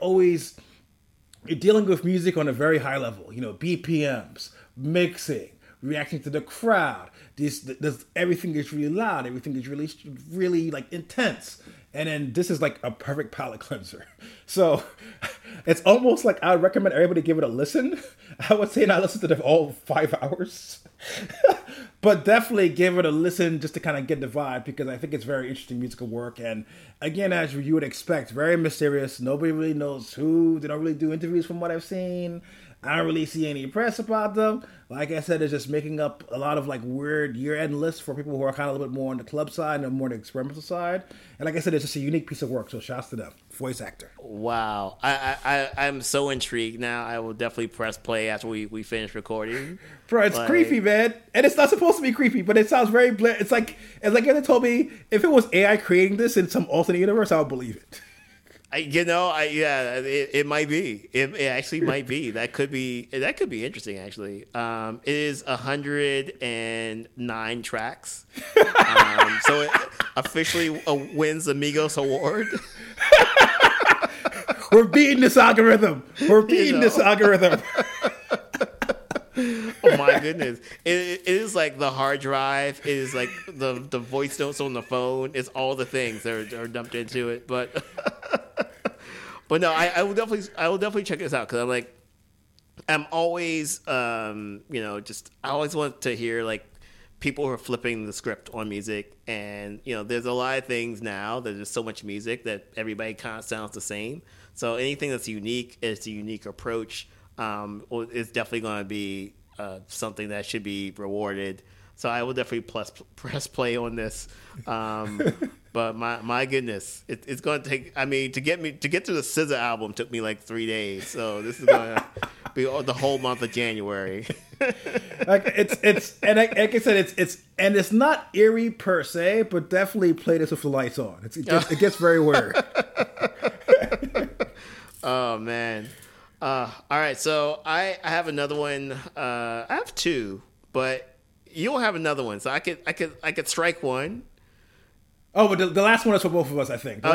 dealing with music on a very high level, you know, BPMs, mixing, reacting to the crowd. This everything is really loud. Everything is really, really like intense. And then this is like a perfect palate cleanser. So It's almost like I would recommend everybody give it a listen. I would say not listen to them all 5 hours. But definitely give it a listen just to kind of get the vibe, because I think it's very interesting musical work. And again, as you would expect, very mysterious. Nobody really knows who. They don't really do interviews from what I've seen. I don't really see any press about them. Like I said, it's just making up a lot of like weird year-end lists for people who are kind of a little bit more on the club side and more on the experimental side. And like I said, it's just a unique piece of work. So shouts to them. Voice Actor. Wow. I'm so intrigued now. I will definitely press play after we finish recording. Bro, it's creepy, man. And it's not supposed to be creepy, but it sounds very... It's like if they told me if it was AI creating this in some alternate universe, I would believe it. It might be. It actually might be. That could be interesting. Actually, it is 109 tracks. So it officially wins the Migos Award. We're beating this algorithm. Oh my goodness! It is like the hard drive. It is like the voice notes on the phone. It's all the things that are dumped into it. But no, I will definitely check this out, because I'm always I always want to hear like people who are flipping the script on music, and there's a lot of things now. There's just so much music that everybody kind of sounds the same. So anything that's unique is a unique approach. It's definitely going to be something that should be rewarded. So I will definitely press play on this. But my goodness, it's going to take. I mean, to get to the SZA album took me like 3 days. So this is going to be the whole month of January. And it's not eerie per se, but definitely play this with the lights on. It gets very weird. Oh man. All right, so I have another one. I have two, but you'll have another one, so I could strike one. Oh, but the last one is for both of us, I think. Cool.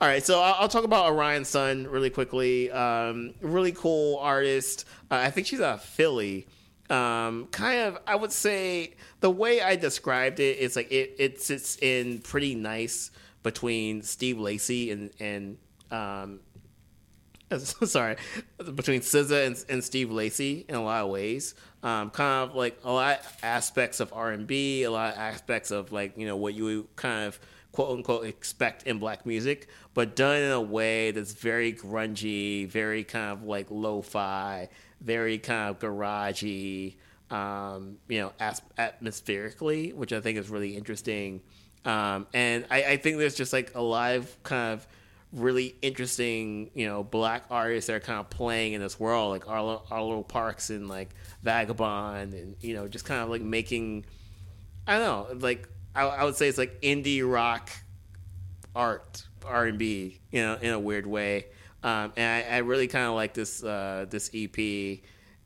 All right, so I'll talk about Orion's Son really quickly. Really cool artist. I think she's out of Philly. Kind of, I would say the way I described it is like it sits in pretty nice between Steve Lacy and sorry, between SZA and Steve Lacy in a lot of ways. Kind of like a lot of aspects of R&B, a lot of aspects of what you kind of quote unquote expect in black music, but done in a way that's very grungy, very kind of like lo-fi, very kind of garagey, atmospherically, which I think is really interesting. And I think there's just like a lot of kind of really interesting, black artists that are kind of playing in this world, like Arlo Parks and like Vagabond, and just kind of like making, I don't know, like I would say it's like indie rock art, R&B, in a weird way. And I really kind of like this this EP,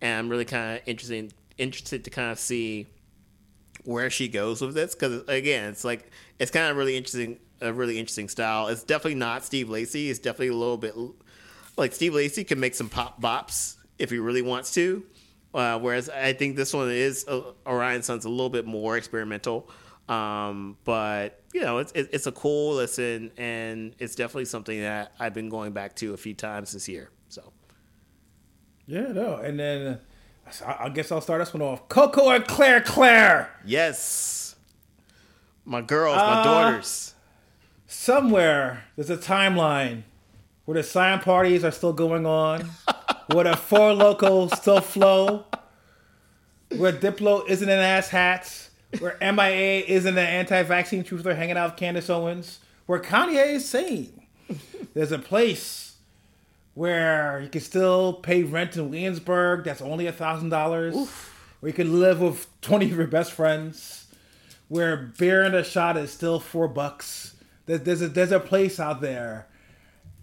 and I'm really kind of interested to kind of see where she goes with this, because again, it's like it's kind of really interesting. A really interesting style. It's definitely not Steve Lacy. It's definitely a little bit like Steve Lacy can make some pop bops if he really wants to. Whereas I think this one is Orion's Son's a little bit more experimental. But it's a cool listen, and it's definitely something that I've been going back to a few times this year. So yeah, no, and then I guess I'll start this one off. Coco and Claire. Yes, my girls, my daughters. Somewhere there's a timeline where the sign parties are still going on, where the Four Locos still flow, where Diplo isn't in ass hats, where MIA isn't an anti-vaccine truther hanging out with Candace Owens, where Kanye is sane. There's a place where you can still pay rent in Williamsburg that's only $1,000, where you can live with 20 of your best friends, where beer and a shot is still $4. There's a place out there,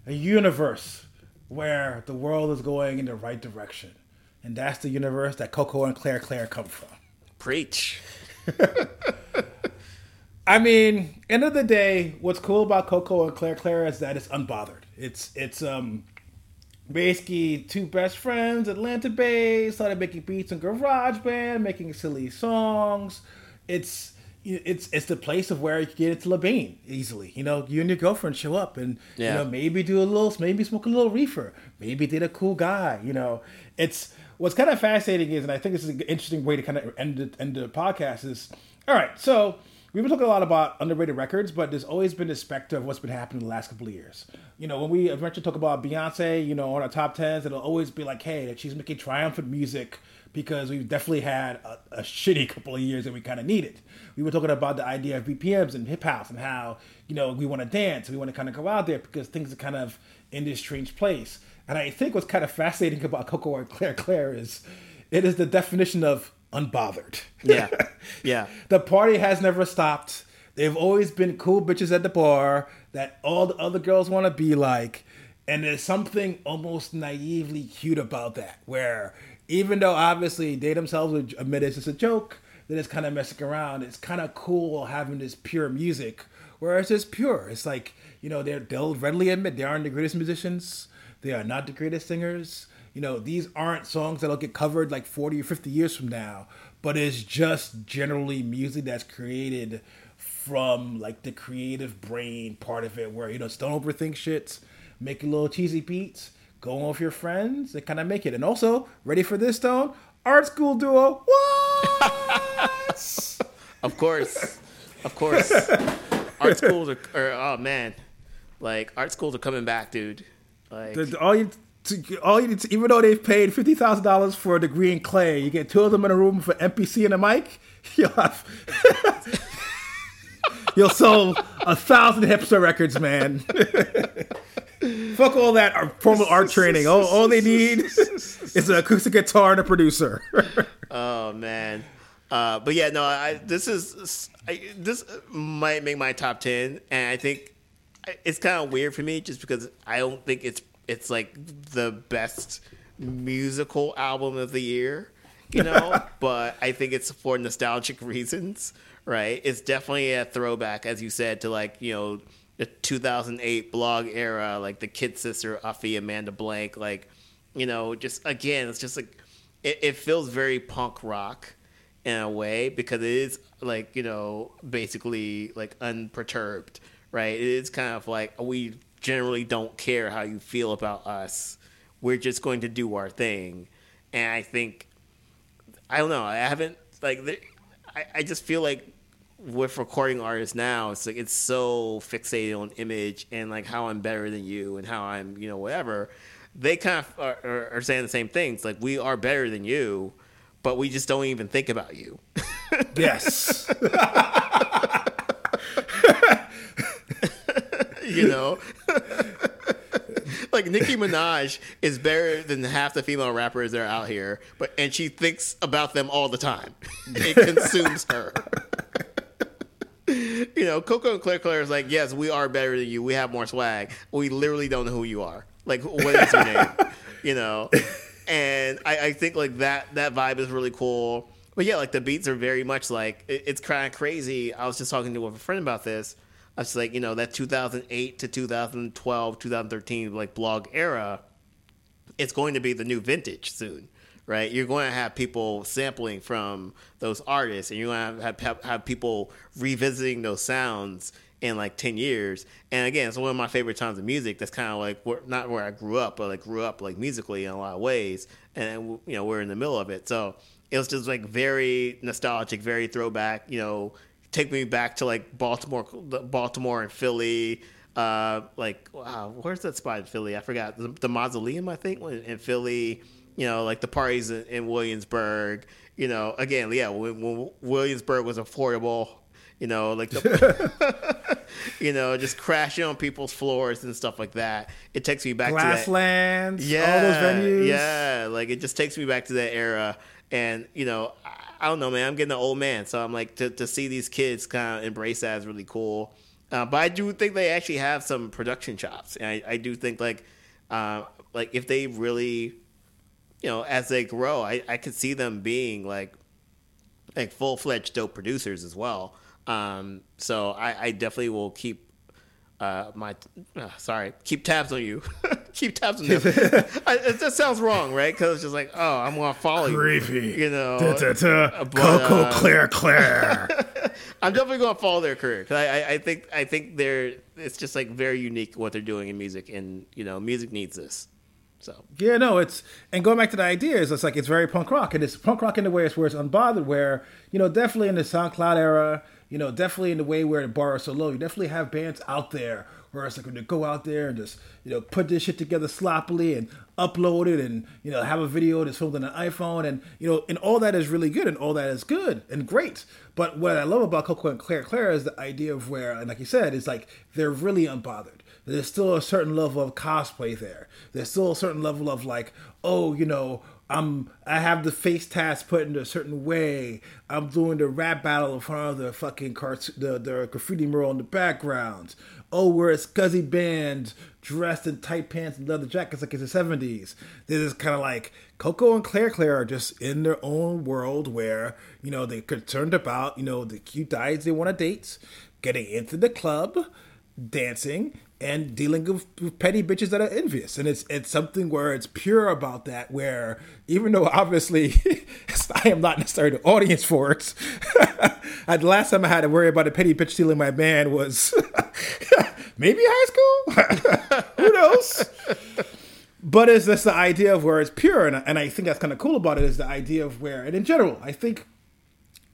a universe where the world is going in the right direction. And that's the universe that Coco and Claire come from. Preach. I mean, end of the day, what's cool about Coco and Claire is that it's unbothered. It's basically two best friends, Atlanta-based, started making beats in GarageBand, making silly songs. It's it's the place of where you could get it to Levan easily. You know, you and your girlfriend show up and, you know, maybe do a little, maybe smoke a little reefer, maybe date a cool guy, you know. It's what's kind of fascinating is, and I think this is an interesting way to kind of end the podcast is, all right, so we've been talking a lot about underrated records, but there's always been this specter of what's been happening the last couple of years. You know, when we eventually talk about Beyonce, you know, on our top tens, it'll always be like, hey, that she's making triumphant music, because we've definitely had a shitty couple of years that we kind of needed. We were talking about the idea of BPMs and hip house and how, you know, we want to dance. We want to kind of go out there because things are kind of in this strange place. And I think what's kind of fascinating about Coco and Claire is it is the definition of unbothered. Yeah, yeah. The party has never stopped. They've always been cool bitches at the bar that all the other girls want to be like. And there's something almost naively cute about that where... even though, obviously, they themselves would admit it's just a joke, that it's kind of messing around. It's kind of cool having this pure music, where it's just pure. It's like, you know, they'll readily admit they aren't the greatest musicians. They are not the greatest singers. You know, these aren't songs that'll get covered like 40 or 50 years from now. But it's just generally music that's created from, like, the creative brain part of it, where, you know, just don't overthink shit, make little cheesy beats. Going with your friends, they kind of make it. And also, ready for this, Stone? Art School Duo. What? Of course. Art schools are oh, man. Like, art schools are coming back, dude. Like, all you need to, even though they've paid $50,000 for a degree in clay, you get two of them in a room for MPC and a mic, you'll sell 1,000 hipster records, man. Fuck all that formal art training. All they need is an acoustic guitar and a producer. Oh man, but yeah, no. This might make my top 10, and I think it's kind of weird for me just because I don't think it's like the best musical album of the year, you know. But I think it's for nostalgic reasons, right? It's definitely a throwback, as you said, to like, you know, the 2008 blog era, like the Kid Sister, Uffie, Amanda Blank, like, you know, just again, it's just like, it feels very punk rock in a way because it is like, you know, basically like unperturbed, right? It is kind of like, we generally don't care how you feel about us. We're just going to do our thing. And I think, I don't know, I haven't, like, I just feel like, with recording artists now, it's like it's so fixated on image and like how I'm better than you and how I'm, you know, whatever. They kind of are saying the same things, like we are better than you, but we just don't even think about you. Yes. You know, like Nicki Minaj is better than half the female rappers that are out here, and she thinks about them all the time. It consumes her. You know, Coco and Claire is like, yes, we are better than you. We have more swag. We literally don't know who you are. Like, what is your name? You know? And I think, like, that vibe is really cool. But, yeah, like, the beats are very much, like, it's kind of crazy. I was just talking to a friend about this. I was like, you know, that 2008 to 2012, 2013, like, blog era, it's going to be the new vintage soon. Right, you're going to have people sampling from those artists, and you're going to have people revisiting those sounds in like 10 years. And again, it's one of my favorite times of music. That's kind of like not where I grew up, but like grew up like musically in a lot of ways. And you know, we're in the middle of it, so it was just like very nostalgic, very throwback. You know, take me back to like Baltimore and Philly. Like, wow, where's that spot in Philly? I forgot the Mausoleum, I think, in Philly. You know, like the parties in Williamsburg, you know, again, yeah, when Williamsburg was affordable, you know, like, the, you know, just crashing on people's floors and stuff like that. It takes me back to Glasslands, all those venues. Yeah, like it just takes me back to that era. And, you know, I don't know, man, I'm getting an old man. So I'm like, to see these kids kind of embrace that is really cool. But I do think they actually have some production chops. And I do think like if they really... you know, as they grow, I could see them being like full-fledged dope producers as well. So I definitely will keep keep tabs on you. Keep tabs on them. It just sounds wrong, right? Because it's just like, oh, I'm going to follow you. Creepy. You know. Coco Claire. I'm definitely going to follow their career because I think they're, it's just like very unique what they're doing in music, and you know music needs this. So yeah, no, it's, and going back to the idea is it's like it's very punk rock, and it's punk rock in the way it's where it's unbothered, where you know definitely in the SoundCloud era, you know definitely in the way where the bar is so low, you definitely have bands out there where it's like when they go out there and just you know put this shit together sloppily and upload it and you know have a video that's filmed on an iPhone and you know and all that is really good and all that is good and great. But what I love about Coco and Claire Claire is the idea of where, and like you said, it's like they're really unbothered. There's still a certain level of cosplay there. There's still a certain level of like, oh, you know, I have the face task put in a certain way. I'm doing the rap battle in front of the fucking the graffiti mural in the background. Oh, we're a scuzzy band dressed in tight pants and leather jackets like it's the 70s. This is kind of like Coco and Claire Claire are just in their own world where, you know, they're concerned about, you know, the cute guys they want to date, getting into the club, dancing, and dealing with petty bitches that are envious. And it's something where it's pure about that, where even though obviously I am not necessarily the audience for it, the last time I had to worry about a petty bitch stealing my band was maybe high school? Who knows? But it's just the idea of where it's pure. And I think that's kind of cool about it is the idea of where, and in general, I think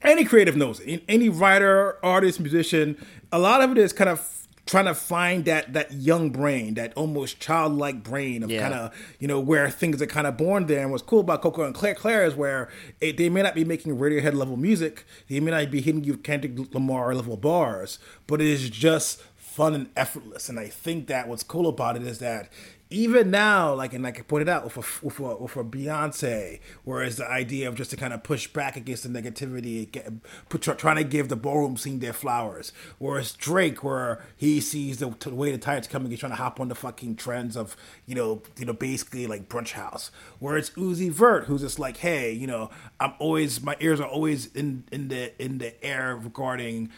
any creative knows it. Any writer, artist, musician, a lot of it is kind of trying to find that young brain, that almost childlike brain of kind of, you know, where things are kind of born there. And what's cool about Coco and Claire Claire is where they may not be making Radiohead level music. They may not be hitting you Kendrick Lamar level bars, but it is just fun and effortless. And I think that what's cool about it is that even now, like I pointed out, with a Beyonce, whereas the idea of just to kind of push back against the negativity, trying to give the ballroom scene their flowers. Whereas Drake, where he sees the way the tide's coming, he's trying to hop on the fucking trends of, you know, basically like brunch house. Where it's Uzi Vert, who's just like, hey, you know, I'm always, my ears are always in the air regarding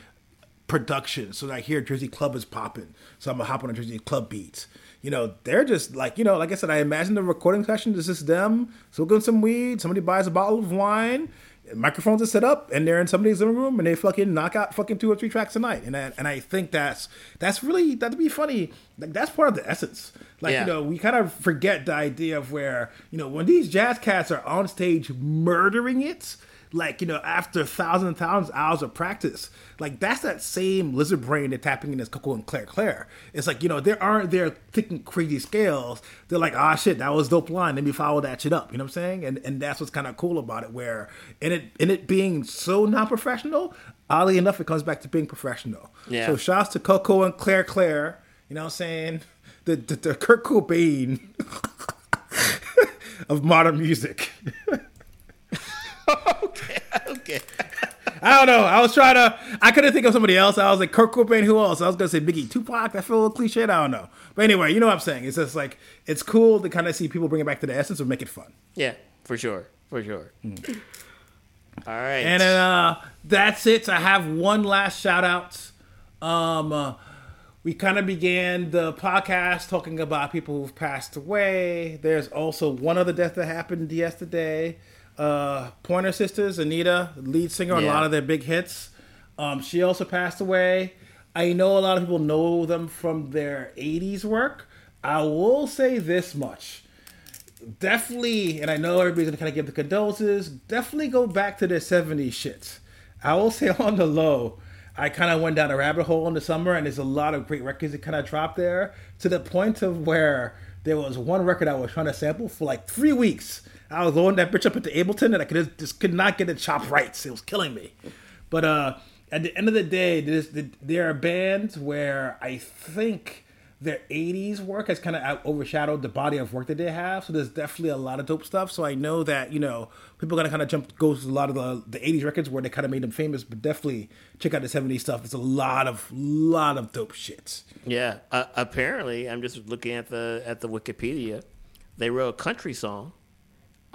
production. So I hear Jersey Club is popping, so I'm gonna hop on a Jersey Club beat. You know, they're just like, you know, like I said, I imagine the recording session is just them smoking some weed. Somebody buys a bottle of wine, microphones are set up, and they're in somebody's living room, and they fucking knock out fucking 2 or 3 tracks a night. And I think that's really, that'd be funny. Like that's part of the essence. Like, you know, we kind of forget the idea of where, you know, when these jazz cats are on stage murdering it, like, you know, after thousands and thousands of hours of practice, like that's that same lizard brain they're tapping in as Coco and Claire Claire. It's like, you know, they aren't there thinking crazy scales. They're like, ah, shit, that was dope line. Let me follow that shit up. You know what I'm saying? And that's what's kind of cool about it, where in it being so non-professional, oddly enough, it comes back to being professional. Yeah. So shouts to Coco and Claire Claire. You know what I'm saying? The Kurt Cobain of modern music. Okay. I don't know. I couldn't think of somebody else. I was like, Kurt Cobain, who else? I was going to say Biggie, Tupac. I feel a little cliche. I don't know. But anyway, you know what I'm saying. It's just like, it's cool to kind of see people bring it back to the essence and make it fun. Yeah, for sure. For sure. Mm. All right. And then, that's it. I have one last shout out. We kind of began the podcast talking about people who've passed away. There's also one other death that happened yesterday. Pointer Sisters, Anita, lead singer on a lot of their big hits. She also passed away. I know a lot of people know them from their 80s work. I will say this much. Definitely, and I know everybody's going to kind of give the condolences, definitely go back to their 70s shit. I will say on the low, I kind of went down a rabbit hole in the summer, and there's a lot of great records that kind of dropped there, to the point of where there was one record I was trying to sample for like 3 weeks. I was loading that bitch up into Ableton, and I just could not get it chopped right. It was killing me. But at the end of the day, there are bands where I think their 80s work has kind of overshadowed the body of work that they have. So there's definitely a lot of dope stuff. So I know that, you know, people are going to kind of go to a lot of the 80s records where they kind of made them famous. But definitely check out the 70s stuff. It's a lot of dope shit. Yeah. Apparently, I'm just looking at the Wikipedia. They wrote a country song.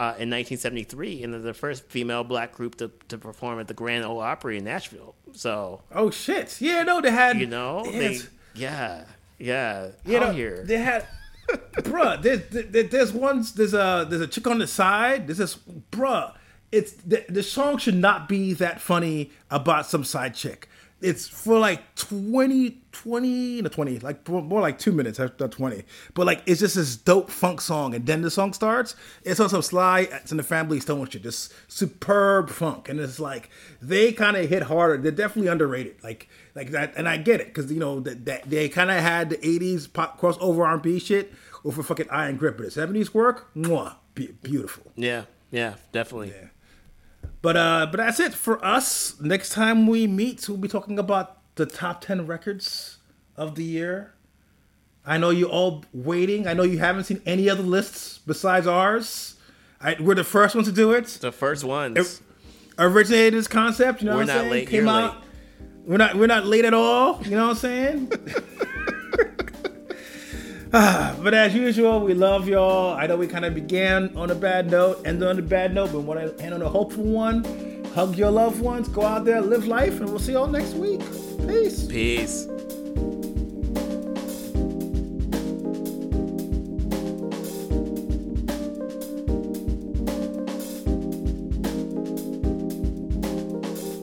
In 1973, and they're the first female black group to perform at the Grand Ole Opry in Nashville. So, oh shit, yeah, no, they had, you know, they had, bruh. There's a chick on the side. This song should not be that funny about some side chick. It's for like 20, like more like 2 minutes after 20. But like, it's just this dope funk song. And then the song starts. It's on some Sly, It's in the Family Stone shit. Just superb funk. And it's like, they kind of hit harder. They're definitely underrated. Like that. And I get it. Because, you know, that they kind of had the 80s pop crossover R&B shit over fucking Iron Grip. But the 70s work, mwah, beautiful. Yeah. Yeah, definitely. Yeah. But that's it for us. Next time we meet, we'll be talking about the top 10 records of the year. I know you're all waiting. I know you haven't seen any other lists besides ours. We're the first ones to do it. The first ones. Originated this concept. You know we're what I'm saying? Late. Came You're out. Late. We're not late at all. You know what I'm saying? But as usual, we love y'all. I know we kind of began on a bad note, ended on a bad note, but we want to end on a hopeful one. Hug your loved ones, go out there, live life, and we'll see y'all next week. Peace.